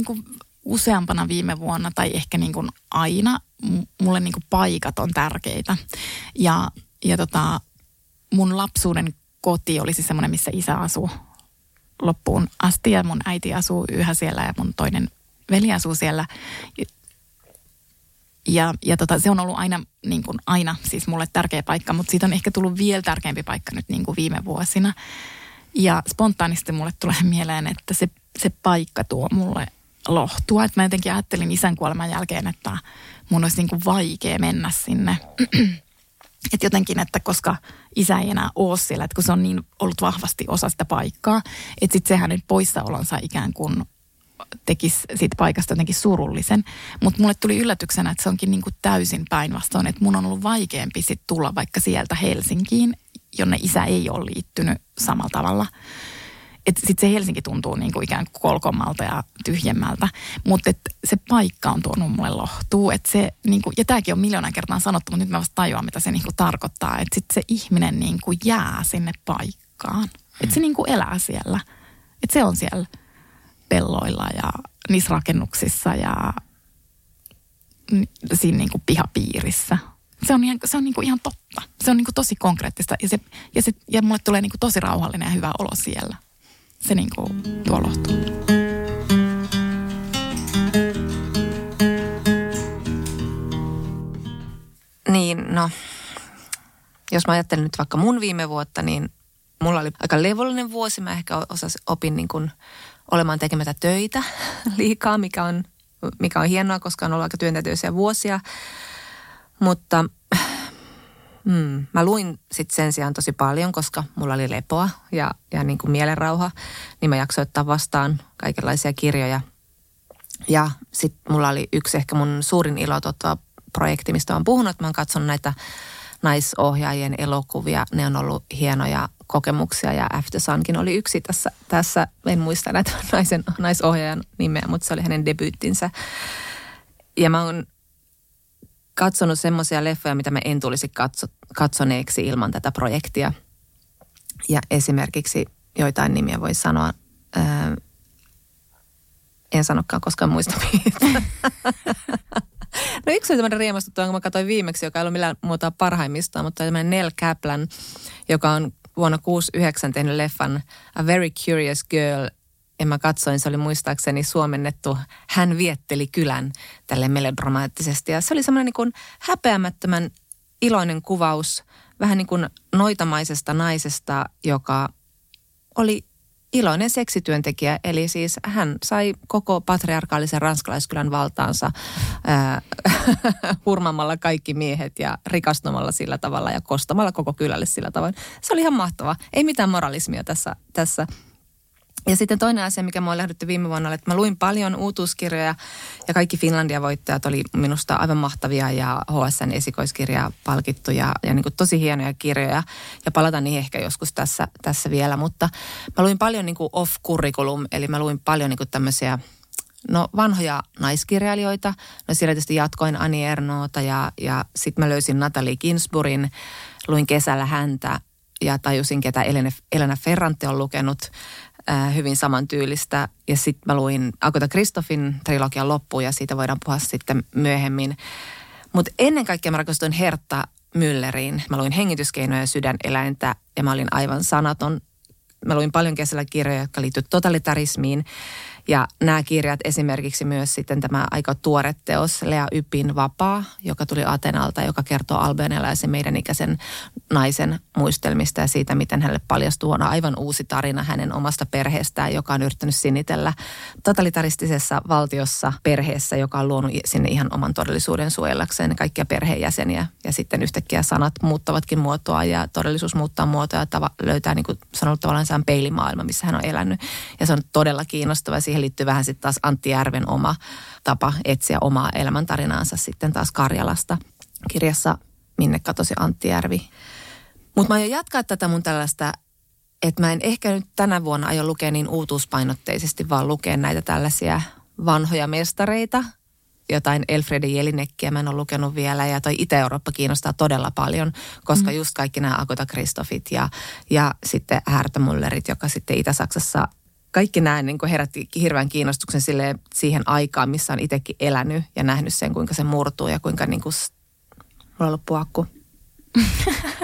useampana viime vuonna tai ehkä aina mulle paikat on tärkeitä ja mun lapsuuden koti oli siis semmoinen, missä isä asuu loppuun asti ja mun äiti asuu yhä siellä ja mun toinen veli asuu siellä. Ja se on ollut aina, aina siis mulle tärkeä paikka, mutta siitä on ehkä tullut vielä tärkeämpi paikka nyt viime vuosina. Ja spontaanisti mulle tulee mieleen, että se paikka tuo mulle lohtua. Että mä jotenkin ajattelin isän kuoleman jälkeen, että mun olisi vaikea mennä sinne. Että jotenkin, että koska isä ei enää ole siellä, että kun se on niin ollut vahvasti osa sitä paikkaa, että sitten se hänen poissaolonsa ikään kuin tekisi siitä paikasta jotenkin surullisen. Mutta mulle tuli yllätyksenä, että se onkin täysin päinvastoin, että mun on ollut vaikeampi sitten tulla vaikka sieltä Helsinkiin, jonne isä ei ole liittynyt samalla tavalla. Että sitten se Helsinki tuntuu ikään kuin kolkommalta ja tyhjemmältä, mutta se paikka on tuonut mulle lohtua. Ja tämäkin on miljoonan kertaa sanottu, mutta nyt mä vasta tajuan, mitä se tarkoittaa. Että sitten se ihminen jää sinne paikkaan. Että se elää siellä. Että se on siellä pelloilla ja niissä rakennuksissa ja siinä pihapiirissä. Se on ihan totta. Se on tosi konkreettista ja mulle tulee tosi rauhallinen ja hyvä olo siellä. Se tuo lohtua. Niin, no, jos mä ajattelen nyt vaikka mun viime vuotta, niin mulla oli aika levollinen vuosi. Mä ehkä opin olemaan tekemättä töitä liikaa, mikä on hienoa, koska on ollut aika työntäytyisiä vuosia. Mutta mä luin sitten sen sijaan tosi paljon, koska mulla oli lepoa ja mielenrauha, niin mä jaksoin ottaa vastaan kaikenlaisia kirjoja. Ja sitten mulla oli yksi ehkä mun suurin ilotuottava projekti, mistä mä oon puhunut. Mä oon katsonut näitä naisohjaajien elokuvia. Ne on ollut hienoja kokemuksia ja After Sunkin oli yksi tässä en muista näitä naisohjaajan nimeä, mutta se oli hänen debyyttinsä. Ja mä oon katsonut semmoisia leffoja, mitä mä en tulisi katsoneeksi ilman tätä projektia. Ja esimerkiksi joitain nimiä voi sanoa. En sanokaan koskaan muista mitään. No yksi oli tämmöinen riemastuttava, kun mä katsoin viimeksi, joka ei ollut millään muuta parhaimmistaan, mutta tämmöinen Nell Kaplan, joka on vuonna 1969 tehnyt leffan A Very Curious Girl. Ja mä katsoin, se oli muistaakseni suomennettu Hän vietteli kylän tälle melodramaattisesti. Ja se oli semmoinen niin kuin häpeämättömän iloinen kuvaus vähän niin kuin noitamaisesta naisesta, joka oli iloinen seksityöntekijä, eli siis hän sai koko patriarkaalisen ranskalaiskylän valtaansa hurmaamalla kaikki miehet ja rikastumalla sillä tavalla ja kostamalla koko kylälle sillä tavoin. Se oli ihan mahtavaa. Ei mitään moralismia tässä. Ja sitten toinen asia, mikä mua lähdytti viime vuonna, oli, että mä luin paljon uutuuskirjoja ja kaikki Finlandia-voittajat oli minusta aivan mahtavia ja HSN esikoiskirjaa palkittuja ja niin kuin tosi hienoja kirjoja. Ja palata niihin ehkä joskus tässä vielä, mutta mä luin paljon niin kuin off-curriculum, eli mä luin paljon niin kuin tämmöisiä vanhoja naiskirjailijoita. No siellä tietysti jatkoin Ani Ernauta ja sitten mä löysin Natalie Kinsburyn, luin kesällä häntä ja tajusin, ketä Elena Ferrante on lukenut. Hyvin samantyylistä. Ja sitten mä luin Agota Kristofin trilogian loppuun ja siitä voidaan puhua sitten myöhemmin. Mutta ennen kaikkea mä rakastuin Herta Mülleriin. Mä luin Hengityskeinoja ja Sydäneläintä ja mä olin aivan sanaton. Mä luin paljon kesällä kirjoja, jotka liittyvät totalitarismiin. Ja nämä kirjat esimerkiksi myös sitten tämä aika tuore teos Lea Ypin Vapaa, joka tuli Atenalta, joka kertoo albanialaisen meidän ikäisen naisen muistelmista ja siitä, miten hänelle paljastuu on aivan uusi tarina hänen omasta perheestään, joka on yrittänyt sinitellä totalitaristisessa valtiossa perheessä, joka on luonut sinne ihan oman todellisuuden suojellakseen kaikkia perheenjäseniä. Ja sitten yhtäkkiä sanat muuttavatkin muotoa ja todellisuus muuttaa muotoa ja löytää niin kuin sanottu tavallaan sään peilimaailma, missä hän on elänyt. Ja se on todella kiinnostava. Siihen liittyy vähän sitten taas Antti Järven oma tapa etsiä omaa elämäntarinaansa sitten taas Karjalasta kirjassa Minne katosi Antti Järvi. Mutta mä aion jatkaa tätä mun tällaista, että mä en ehkä nyt tänä vuonna aio lukea niin uutuuspainotteisesti, vaan lukea näitä tällaisia vanhoja mestareita. Jotain Elfriede Jelinekkiä mä en ole lukenut vielä ja toi Itä-Eurooppa kiinnostaa todella paljon, koska just kaikki nämä Agota Kristofit ja sitten Herta Müllerit, joka sitten Itä-Saksassa kaikki nämä niin kuin herätti hirveän kiinnostuksen siihen aikaan, missä on itsekin elänyt ja nähnyt sen, kuinka se murtuu ja kuinka niin kuin... Mulla on loppuakku.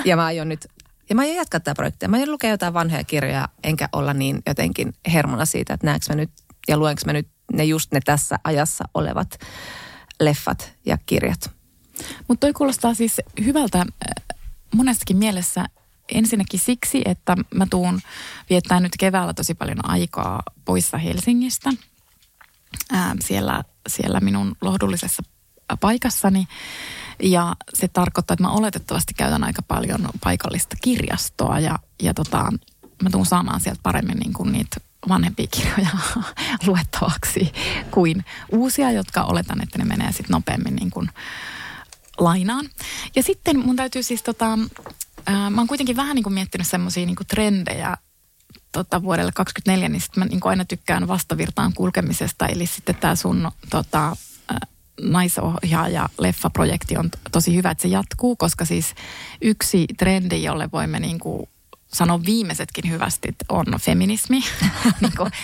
Ja mä aion nyt... Ja mä aion jatkaa tätä projektia. Mä aion lukea jotain vanhoja kirjoja, enkä olla niin jotenkin hermona siitä, että näenkö mä nyt ja luenko mä nyt ne tässä ajassa olevat leffat ja kirjat. Mutta toi kuulostaa siis hyvältä monessakin mielessä. Ensinnäkin siksi, että mä tuun viettää nyt keväällä tosi paljon aikaa poissa Helsingistä. Siellä minun lohdullisessa paikassani. Ja se tarkoittaa, että mä oletettavasti käytän aika paljon paikallista kirjastoa. Ja mä tuun saamaan sieltä paremmin niin kuin niitä vanhempia kirjoja luettavaksi kuin uusia, jotka oletan, että ne menee sitten nopeammin niin kuin lainaan. Ja sitten mun täytyy siis mä oon kuitenkin vähän niin kuin miettinyt semmoisia niin kuin trendejä vuodelle 2024, niin sitten mä niin kuin aina tykkään vastavirtaan kulkemisesta. Eli sitten tämä sun naisohjaaja-leffaprojekti on tosi hyvä, että se jatkuu, koska siis yksi trendi, jolle voimme niin kuin sanoa viimeisetkin hyvästit, on feminismi.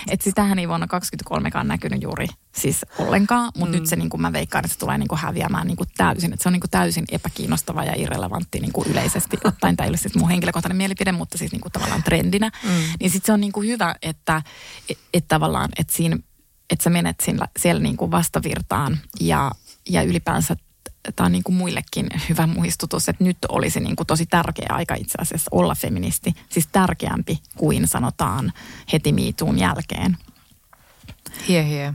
Että sitähän ei vuonna 2023kaan näkynyt juuri siis ollenkaan, mutta nyt se niin kuin mä veikkaan, että se tulee niin kuin häviämään niin kuin täysin. Että se on niin kuin täysin epäkiinnostava ja irrelevantti niin kuin yleisesti ottaen. Tämä ei ole siis mun henkilökohtainen mielipide, mutta siis niin kuin tavallaan trendinä. Niin sitten se on niin kuin hyvä, että tavallaan, että siinä... Että sä menet siellä niin kuin vastavirtaan ja ylipäänsä tämä on niin kuin muillekin hyvä muistutus, että nyt olisi niin kuin tosi tärkeä aika itse asiassa olla feministi. Siis tärkeämpi kuin sanotaan heti miituun jälkeen. Hie.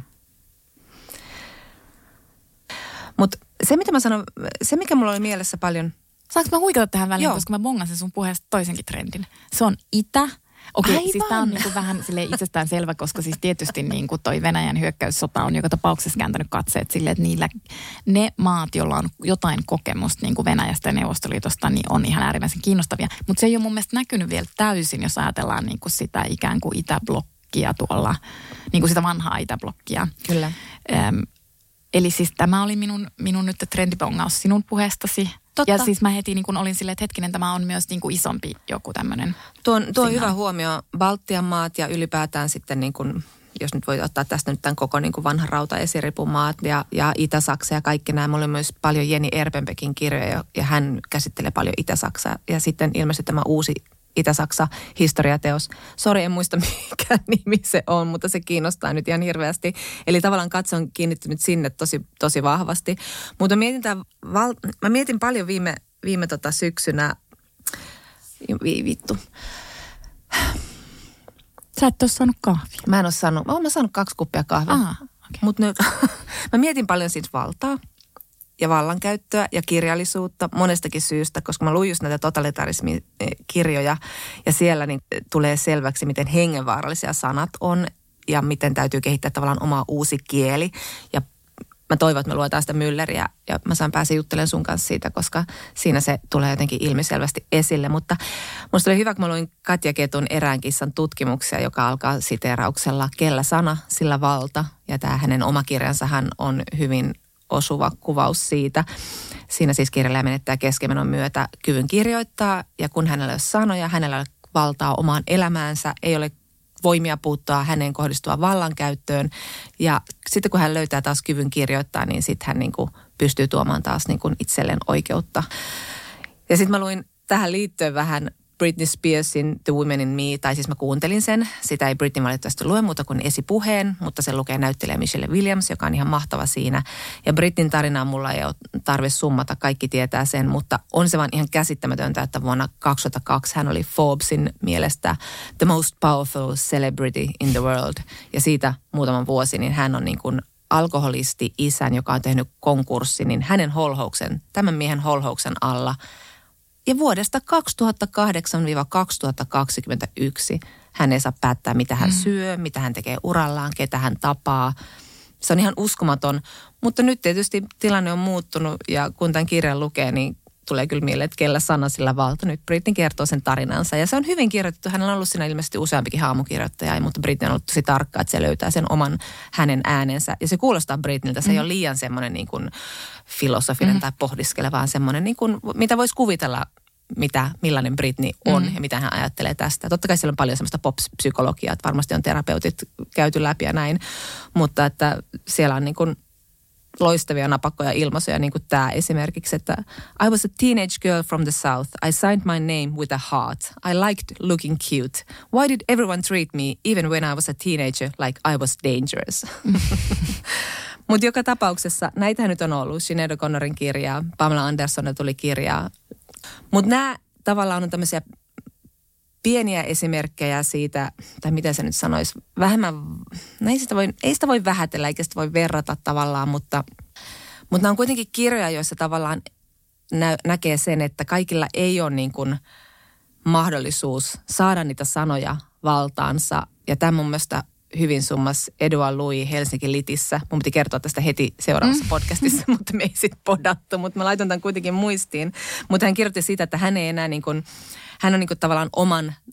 Mutta se mitä mä sanon, se mikä mulla oli mielessä paljon... Saanko mä huikata tähän väliin, koska mä bongasin sun puheesta toisenkin trendin. Se on itä Okei, aivan. Siis tämä on niinku vähän itsestään selvä, koska siis tietysti niinku toi Venäjän hyökkäyssota on joka tapauksessa kääntänyt katseet silleen, että niillä ne maat, joilla on jotain kokemusta niinku Venäjästä ja Neuvostoliitosta, niin on ihan äärimmäisen kiinnostavia. Mutta se ei ole mun mielestä näkynyt vielä täysin, jos ajatellaan niinku sitä ikään kuin itäblokkia tuolla, niinku sitä vanhaa itäblokkia. Kyllä. Eli siis tämä oli minun nyt trendipongaus sinun puheestasi. Totta. Ja siis mä heti niin kun olin silleen, että hetkinen, tämä on myös niin kun isompi joku tämmöinen. Tuo on hyvä huomio. Baltian maat ja ylipäätään sitten niin kun, jos nyt voi ottaa tästä nyt tämän koko niin kun vanha rauta esiripumaat ja Itä-Saksa ja kaikki nämä. Mulla oli myös paljon Jenny Erpenbeckin kirjoja ja hän käsittelee paljon Itä-Saksaa. Ja sitten ilmestyi tämä uusi Itä-Saksa historiateos. Sori, en muista mikä nimi se on, mutta se kiinnostaa nyt ihan hirveästi. Eli tavallaan katse on kiinnittynyt sinne tosi vahvasti. Mutta mä mietin paljon viime syksynä. Vittu. Sä et ole saanut kahvia. Mä en ole saanut. Mä saanut 2 kuppia kahvia. Okay. Mut mä mietin paljon siitä valtaa ja vallankäyttöä ja kirjallisuutta monestakin syystä, koska mä luin just näitä totalitarismikirjoja ja siellä niin tulee selväksi, miten hengenvaarallisia sanat on ja miten täytyy kehittää tavallaan oma uusi kieli. Ja mä toivon, että me luetaan sitä Mülleriä ja mä saan pääsen juttelemaan sun kanssa siitä, koska siinä se tulee jotenkin ilmiselvästi esille. Mutta musta oli hyvä, kun mä luin Katja Ketun Erään kissan tutkimuksia, joka alkaa siteerauksella "Kellä sana, sillä valta". Ja tämä hänen oma kirjansahan on hyvin osuva kuvaus siitä. Siinä siis kirjailija menettää keskenmenon myötä kyvyn kirjoittaa ja kun hänellä ei ole sanoja, hänellä ei ole valtaa omaan elämäänsä, ei ole voimia puuttua häneen kohdistuvaan vallankäyttöön ja sitten kun hän löytää taas kyvyn kirjoittaa, niin sitten hän niin kuin pystyy tuomaan taas niin kuin itselleen oikeutta. Ja sitten mä luin tähän liittyen vähän Britney Spearsin The Woman in Me, tai siis mä kuuntelin sen. Sitä ei Britney valitettavasti lue muuta kuin esipuheen, mutta sen lukee näyttelijä Michelle Williams, joka on ihan mahtava siinä. Ja Britneyn tarinaa mulla ei ole tarve summata, kaikki tietää sen, mutta on se vaan ihan käsittämätöntä, että vuonna 2002 hän oli Forbesin mielestä the most powerful celebrity in the world. Ja siitä muutaman vuosi, niin hän on niin kuin alkoholisti isän, joka on tehnyt konkurssin, niin hänen holhouksen, tämän miehen holhouksen alla. Ja vuodesta 2008-2021 hän ei saa päättää, mitä hän syö, mitä hän tekee urallaan, ketä hän tapaa. Se on ihan uskomaton. Mutta nyt tietysti tilanne on muuttunut ja kun tämän kirjan lukee, niin tulee kyllä mieleen, että kellä sana, sillä valta. Nyt Britney kertoo sen tarinansa ja se on hyvin kirjoitettu. Hänellä on ollut siinä ilmeisesti useampikin haamukirjoittaja, mutta Britney on ollut tosi tarkka, että se löytää sen oman hänen äänensä. Ja se kuulostaa Britneyltä. Se ei ole liian semmoinen niin kuin filosofinen tai pohdiskeleva, vaan semmoinen, niin kuin, mitä voisi kuvitella, millainen Britney on ja mitä hän ajattelee tästä. Totta kai siellä on paljon semmoista pop-psykologiaa, että varmasti on terapeutit käyty läpi ja näin, mutta että siellä on niin kuin loistavia napakkoja ilmaisuja, niin kuin tämä esimerkiksi, että I was a teenage girl from the south. I signed my name with a heart. I liked looking cute. Why did everyone treat me even when I was a teenager like I was dangerous? Mutta joka tapauksessa, näitähän nyt on ollut. Sinéad O'Connorin kirjaa, Pamela Anderson tuli kirjaa. Mutta nämä tavallaan on tämmöisiä pieniä esimerkkejä siitä, tai mitä se nyt sanoisi, vähemmän, ei sitä voi vähätellä, eikä sitä voi verrata tavallaan, mutta nämä on kuitenkin kirjoja, joissa tavallaan näkee sen, että kaikilla ei ole niin kuin mahdollisuus saada niitä sanoja valtaansa. Ja tämä mun mielestä hyvin summas Edua Louis Helsingin Litissä. Mun piti kertoa tästä heti seuraavassa podcastissa, mutta me ei sitten podattu. Mutta mä laitan tämän kuitenkin muistiin. Mutta hän kirjoitti siitä, että hän ei enää niin kuin, hän on niin kuin tavallaan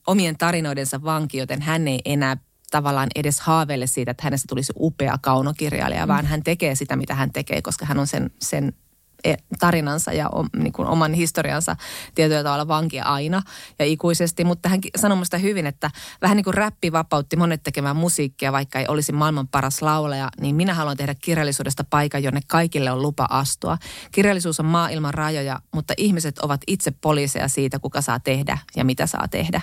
omien tarinoidensa vanki, joten hän ei enää tavallaan edes haaveile siitä, että hänestä tulisi upea kaunokirjailija, vaan hän tekee sitä, mitä hän tekee, koska hän on sen tarinansa ja niin kuin oman historiansa tietyllä tavalla vankia aina ja ikuisesti. Mutta hän sanoi musta hyvin, että vähän niin kuin räppi vapautti monet tekemään musiikkia, vaikka ei olisi maailman paras laulaja, niin minä haluan tehdä kirjallisuudesta paikan, jonne kaikille on lupa astua. Kirjallisuus on maa ilman rajoja, mutta ihmiset ovat itse poliiseja siitä, kuka saa tehdä ja mitä saa tehdä.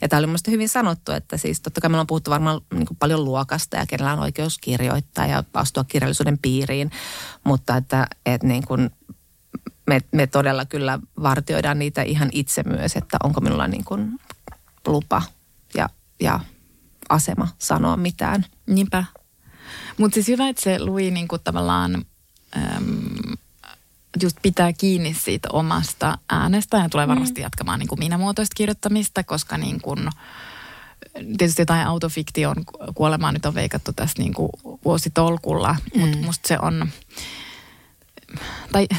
Ja tämä oli minusta hyvin sanottu, että siis totta kai me ollaan puhuttu varmaan niin kuin paljon luokasta ja kenellä on oikeus kirjoittaa ja astua kirjallisuuden piiriin, mutta että niin kuin me todella kyllä vartioidaan niitä ihan itse myös, että onko minulla niin kuin lupa ja asema sanoa mitään. Niinpä. Mutta siis hyvä, että se Louis niin kuin tavallaan just pitää kiinni siitä omasta äänestä ja tulee varmasti jatkamaan niin kuin minämuotoista kirjoittamista, koska niin kuin, tietysti jotain autofiktion kuolemaa nyt on veikattu tässä niin kuin vuositolkulla, mutta musta se on...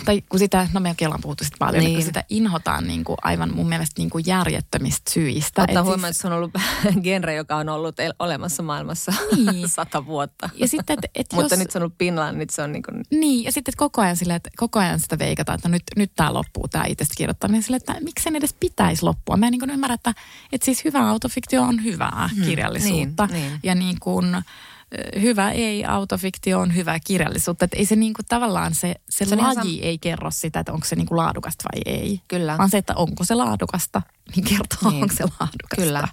Tai kun sitä, no mekin ollaan puhuttu sitä paljon, niin kun sitä inhotaan niin kuin aivan mun mielestä niin kuin järjettömistä syistä. Ottaa huomioon, että se on ollut genre, joka on ollut olemassa maailmassa 100 vuotta. Ja sitten, että mutta nyt se on ollut pinnalla, nyt se on niin kuin... Niin, ja sitten koko ajan sitä veikataan, että nyt tämä loppuu, tämä itsestä kirjoittaminen sille, että miksi sen edes pitäisi loppua. Mä en niin kuin ymmärrä, että siis hyvä autofiktio on hyvää kirjallisuutta. Niin. Ja niin kuin... Hyvä ei-autofiktio on hyvää kirjallisuutta. Että ei se niinku tavallaan se laji ei kerro sitä, että onko se niinku laadukasta vai ei. Kyllä. Vaan se, että onko se laadukasta, niin kertoo, niin. Onko se laadukasta. Kyllä.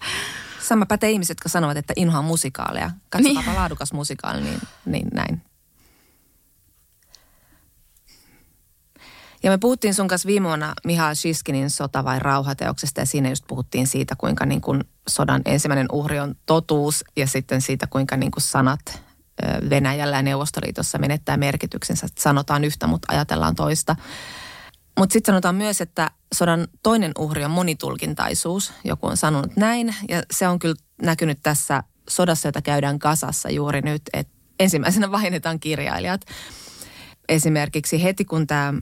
Sama pätee ihmiset, jotka sanovat, että inhoaa musikaaleja. Katsotaanpa niin. Laadukas musikaali, niin näin. Ja me puhuttiin sun kanssa viime vuonna Mihail Shiskinin Sota vai rauhateoksesta ja siinä just puhuttiin siitä, kuinka niin kuin sodan ensimmäinen uhri on totuus ja sitten siitä, kuinka niin kuin sanat Venäjällä ja Neuvostoliitossa menettää merkityksensä. Sanotaan yhtä, mutta ajatellaan toista. Mutta sitten sanotaan myös, että sodan toinen uhri on monitulkintaisuus. Joku on sanonut näin ja se on kyllä näkynyt tässä sodassa, jota käydään Gazassa juuri nyt, että ensimmäisenä vainetaan kirjailijat. Esimerkiksi heti kun tämä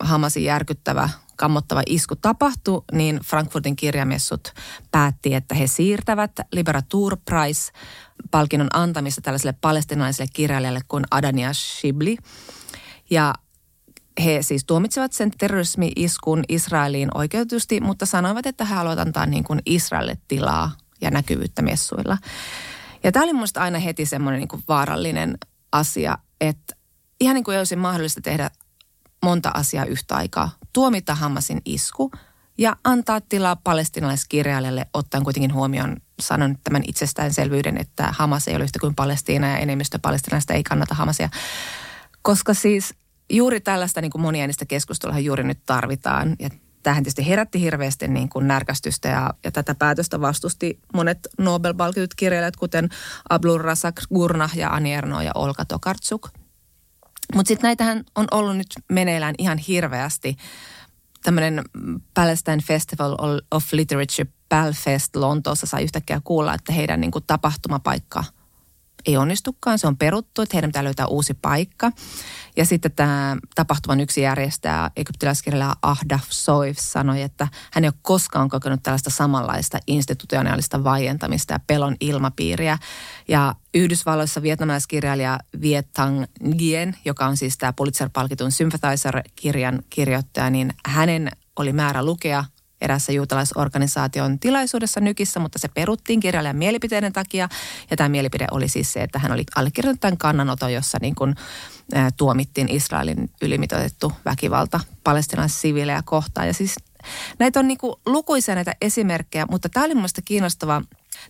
Hamasin järkyttävä, kammottava isku tapahtui, niin Frankfurtin kirjamessut päätti, että he siirtävät Liberature Prize-palkinnon antamista tällaiselle palestinaiselle kirjailijalle kuin Adania Shibli. Ja he siis tuomitsivat sen terrorismi-iskun Israeliin oikeutusti, mutta sanoivat, että he haluavat antaa niin kuin Israelille tilaa ja näkyvyyttä messuilla. Ja tämä oli minusta aina heti semmoinen niin kuin vaarallinen asia, että ihan niin kuin olisi mahdollista tehdä monta asiaa yhtä aikaa. Tuomita Hamasin isku ja antaa tilaa palestinalaiskirjailijalle, ottaen kuitenkin huomioon, sanon tämän itsestäänselvyyden, että Hamas ei ole yhtä kuin Palestiina ja enemmistö palestinaista ei kannata Hamasia. Koska siis juuri tällaista niin kuin moniäänistä keskustelua juuri nyt tarvitaan. Ja tämähän tietysti herätti hirveästi niin kuin närkästystä ja tätä päätöstä vastusti monet Nobel-palkitut kirjailijat, kuten Abdulrazak Gurnah ja Ani Ernaux ja Olga Tokarczuk. Mutta sitten näitähän on ollut nyt meneillään ihan hirveästi. Tämmöinen Palestine Festival of Literature, Palfest, Lontoossa sai yhtäkkiä kuulla, että heidän niin kuin tapahtumapaikka ei onnistukaan. Se on peruttu, että heidän pitää löytää uusi paikka. Ja sitten tämä tapahtuman yksi järjestäjä, egyptiläiskirjailija Ahdaf Soueif, sanoi, että hän ei ole koskaan kokenut tällaista samanlaista institutionaalista vaientamista ja pelon ilmapiiriä. Ja Yhdysvalloissa vietnamilaiskirjailija Viet Thanh Nguyen, joka on siis tämä Pulitzer-palkitun Sympathizer-kirjan kirjoittaja, niin hänen oli määrä lukea eräässä juutalaisorganisaation tilaisuudessa Nykissä, mutta se peruttiin kirjailijan mielipiteiden takia. Ja tämä mielipide oli siis se, että hän oli allekirjoittanut tämän kannanoton, jossa niin kuin tuomittiin Israelin ylimitoitettu väkivalta palestinaissiviilejä kohtaan. Ja siis näitä on niin kuin lukuisia näitä esimerkkejä, mutta tämä oli mun mielestä kiinnostavaa.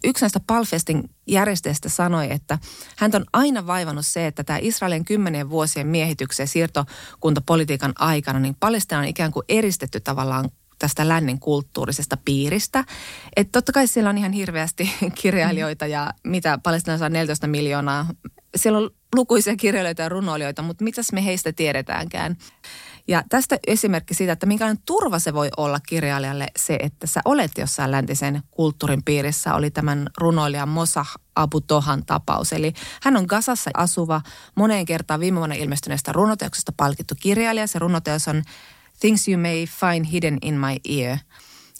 Yksi näistä Palfestin järjestäjistä sanoi, että häntä on aina vaivannut se, että tämä Israelin 10 vuosien miehityksen ja siirtokuntapolitiikan aikana, niin Palestina on ikään kuin eristetty tavallaan tästä lännen kulttuurisesta piiristä. Että totta kai siellä on ihan hirveästi kirjailijoita ja mitä Palestiinassa on 14 miljoonaa. Siellä on lukuisia kirjailijoita ja runoilijoita, mutta mitäs me heistä tiedetäänkään? Ja tästä esimerkki siitä, että minkälainen turva se voi olla kirjailijalle se, että sä olet jossain läntisen kulttuurin piirissä, oli tämän runoilijan Mosah Abu Tohan tapaus. Eli hän on Gazassa asuva, moneen kertaan viime vuonna ilmestyneestä runoteoksesta palkittu kirjailija. Se runoteos on Things You May Find Hidden in My Ear.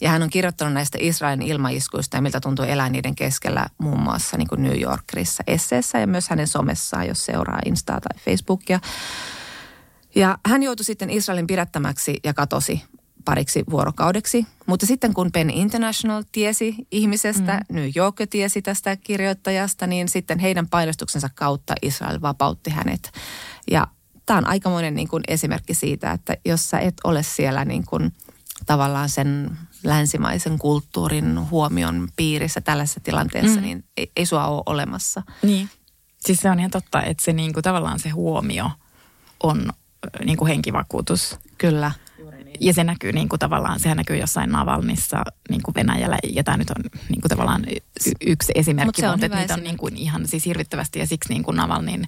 Ja hän on kirjoittanut näistä Israelin ilmaiskuista ja miltä tuntuu elää niiden keskellä muun muassa niin kuin New Yorkissa esseessä ja myös hänen somessaan, jos seuraa Instaa tai Facebookia. Ja hän joutui sitten Israelin pidättämäksi ja katosi pariksi vuorokaudeksi. Mutta sitten kun Pen International tiesi ihmisestä, New York tiesi tästä kirjoittajasta, niin sitten heidän painostuksensa kautta Israel vapautti hänet. Ja tämä on aikamoinen niin kuin esimerkki siitä, että jos sä et ole siellä niin kuin tavallaan sen länsimaisen kulttuurin huomion piirissä tällaisessa tilanteessa, niin ei sua ole olemassa. Niin. Siis se on ihan totta, että se niin kuin tavallaan se huomio on niin kuin henkivakuutus. Kyllä. Ja se näkyy niin kuin tavallaan, sehän näkyy jossain Navalnissa niin kuin Venäjällä, ja tämä nyt on niin kuin tavallaan yksi esimerkki, mutta niitä on niin kuin ihan siis hirvittävästi, ja siksi niin kuin Navalnin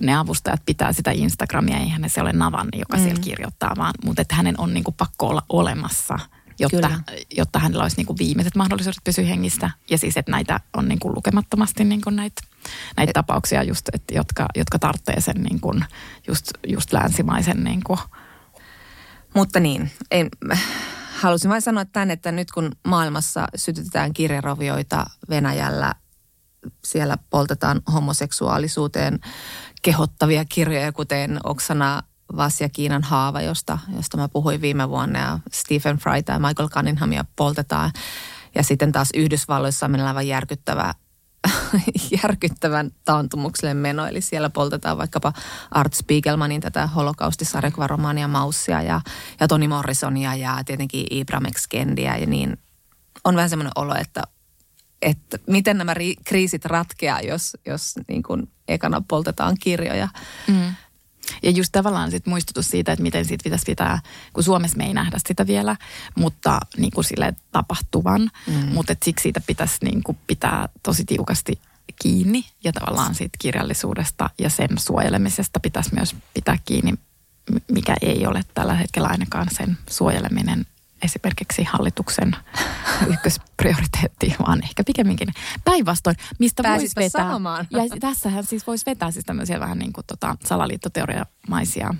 ne avustajat pitää sitä Instagramia, eihän se ole Navalny, joka siellä kirjoittaa, vaan, mutta että hänen on niin kuin pakko olla olemassa jotta hänellä olisi niin kuin viimeiset mahdollisuudet pysyä hengissä. Ja siis, että näitä on niin kuin lukemattomasti niin kuin näitä tapauksia, just, että jotka tarvitsee sen niin kuin just länsimaisen. Niin kuin. Mutta niin, halusin vain sanoa tämän, että nyt kun maailmassa sytytetään kirjarovioita Venäjällä, siellä poltetaan homoseksuaalisuuteen kehottavia kirjoja, kuten Oksana Vasja Kiinan haava, josta mä puhuin viime vuonna, ja Stephen Fry ja Michael Cunninghamia poltetaan. Ja sitten taas Yhdysvalloissa on aivan järkyttävän taantumukselle meno, eli siellä poltetaan vaikkapa Art Spiegelmanin tätä holokaustisarjakuvaromaania Maussia ja Toni Morrisonia ja tietenkin Ibram X. Kendiä, ja niin on vähän semmoinen olo, että miten nämä kriisit ratkeaa, jos niin kuin ekana poltetaan kirjoja. Mm. Ja just tavallaan sit muistutus siitä, että miten siitä pitäisi pitää, kun Suomessa me ei nähdä sitä vielä, mutta niin kuin silleen tapahtuvan, mutta et siksi siitä pitäisi niin kuin pitää tosi tiukasti kiinni, ja tavallaan siitä kirjallisuudesta ja sen suojelemisesta pitäisi myös pitää kiinni, mikä ei ole tällä hetkellä ainakaan sen suojeleminen esimerkiksi hallituksen ykkösprioriteetti, vaan ehkä pikemminkin päinvastoin, mistä voisi vetää. Sanomaan. Ja tässähän siis voisi vetää siis tämmöisiä vähän niin kuin salaliittoteoriamaisia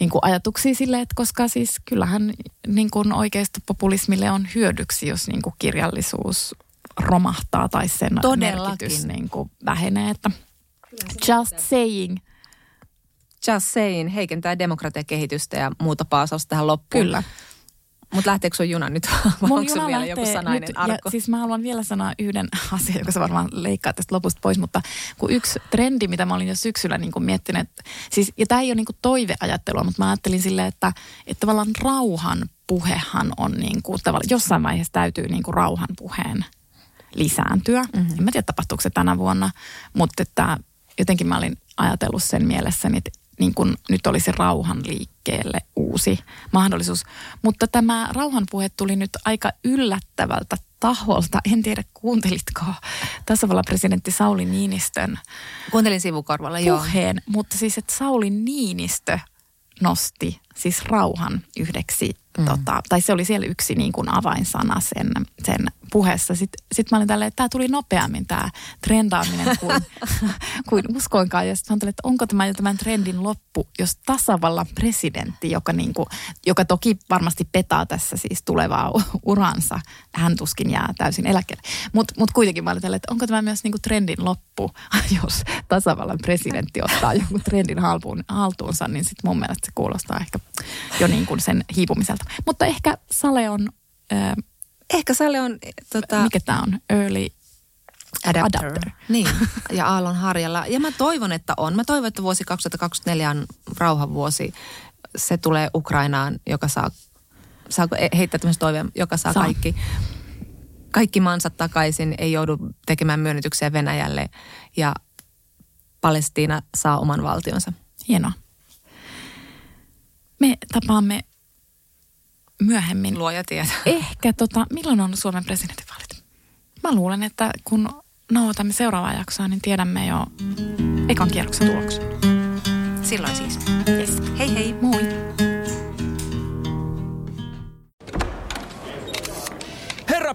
niin kuin ajatuksia sille, että koska siis kyllähän niin kuin oikeistopopulismille on hyödyksi, jos niin kuin kirjallisuus romahtaa tai sen merkitys niin kuin vähenee. Että just saying. Just saying, heikentää demokratiakehitystä ja muuta paasausta tähän loppuun. Kyllä. Mutta lähteekö sun juna nyt? Mun juna vielä joku sanainen nyt, arkku? Ja siis mä haluan vielä sanoa yhden asian, joka sä varmaan leikkaa tästä lopusta pois, mutta kun yksi trendi, mitä mä olin jo syksyllä niin kuin miettinyt, siis, ja tämä ei ole niin kuin toiveajattelua, mutta mä ajattelin silleen, että tavallaan rauhan puhehan on niin kuin, jossain vaiheessa täytyy niin kuin rauhan puheen lisääntyä. Mm-hmm. En mä tiedä, tapahtuuko se tänä vuonna, mutta että jotenkin mä olin ajatellut sen mielessäni, että niin kuin nyt olisi rauhan liikkeelle uusi mahdollisuus. Mutta tämä rauhanpuhe tuli nyt aika yllättävältä taholta. En tiedä, kuuntelitko tasavallan presidentti Sauli Niinistön kuuntelin sivukorvalla puheen, joo. Mutta siis, että Sauli Niinistö nosti siis rauhan yhdeksi, tai se oli siellä yksi niin kuin avainsana sen puheessa. Sitten mä olin tälleen, että tämä tuli nopeammin tämä trendaaminen kuin uskoinkaan. Ja sitten mä olin tälleen, että onko tämä jo tämän trendin loppu, jos tasavallan presidentti, joka toki varmasti petaa tässä siis tulevaa uransa, hän tuskin jää täysin eläkkeelle. Mutta kuitenkin mä olin tälleen, että onko tämä myös niin kuin trendin loppu, jos tasavallan presidentti ottaa jonkun trendin haltuunsa, niin sitten mun mielestä se kuulostaa ehkä jo niin kuin sen hiipumiselta. Mutta ehkä Sale on... mikä tämä on? Early adapter. Niin, ja aallon harjalla. Ja mä toivon, että on. Mä toivon, että vuosi 2024 on rauhan vuosi. Se tulee Ukrainaan, joka saa... Saako heittää tämmöisen toiveen? Joka saa. Kaikki maansa takaisin, ei joudu tekemään myönnytyksiä Venäjälle. Ja Palestiina saa oman valtionsa. Hienoa. Me tapaamme myöhemmin. Luoja tietää. Ehkä milloin on Suomen presidentinvaalit? Mä luulen, että kun nauhoitamme seuraavaa jaksoa, niin tiedämme jo ekan kierroksen tuloksen. Silloin siis. Yes. Hei hei. Moi. Herra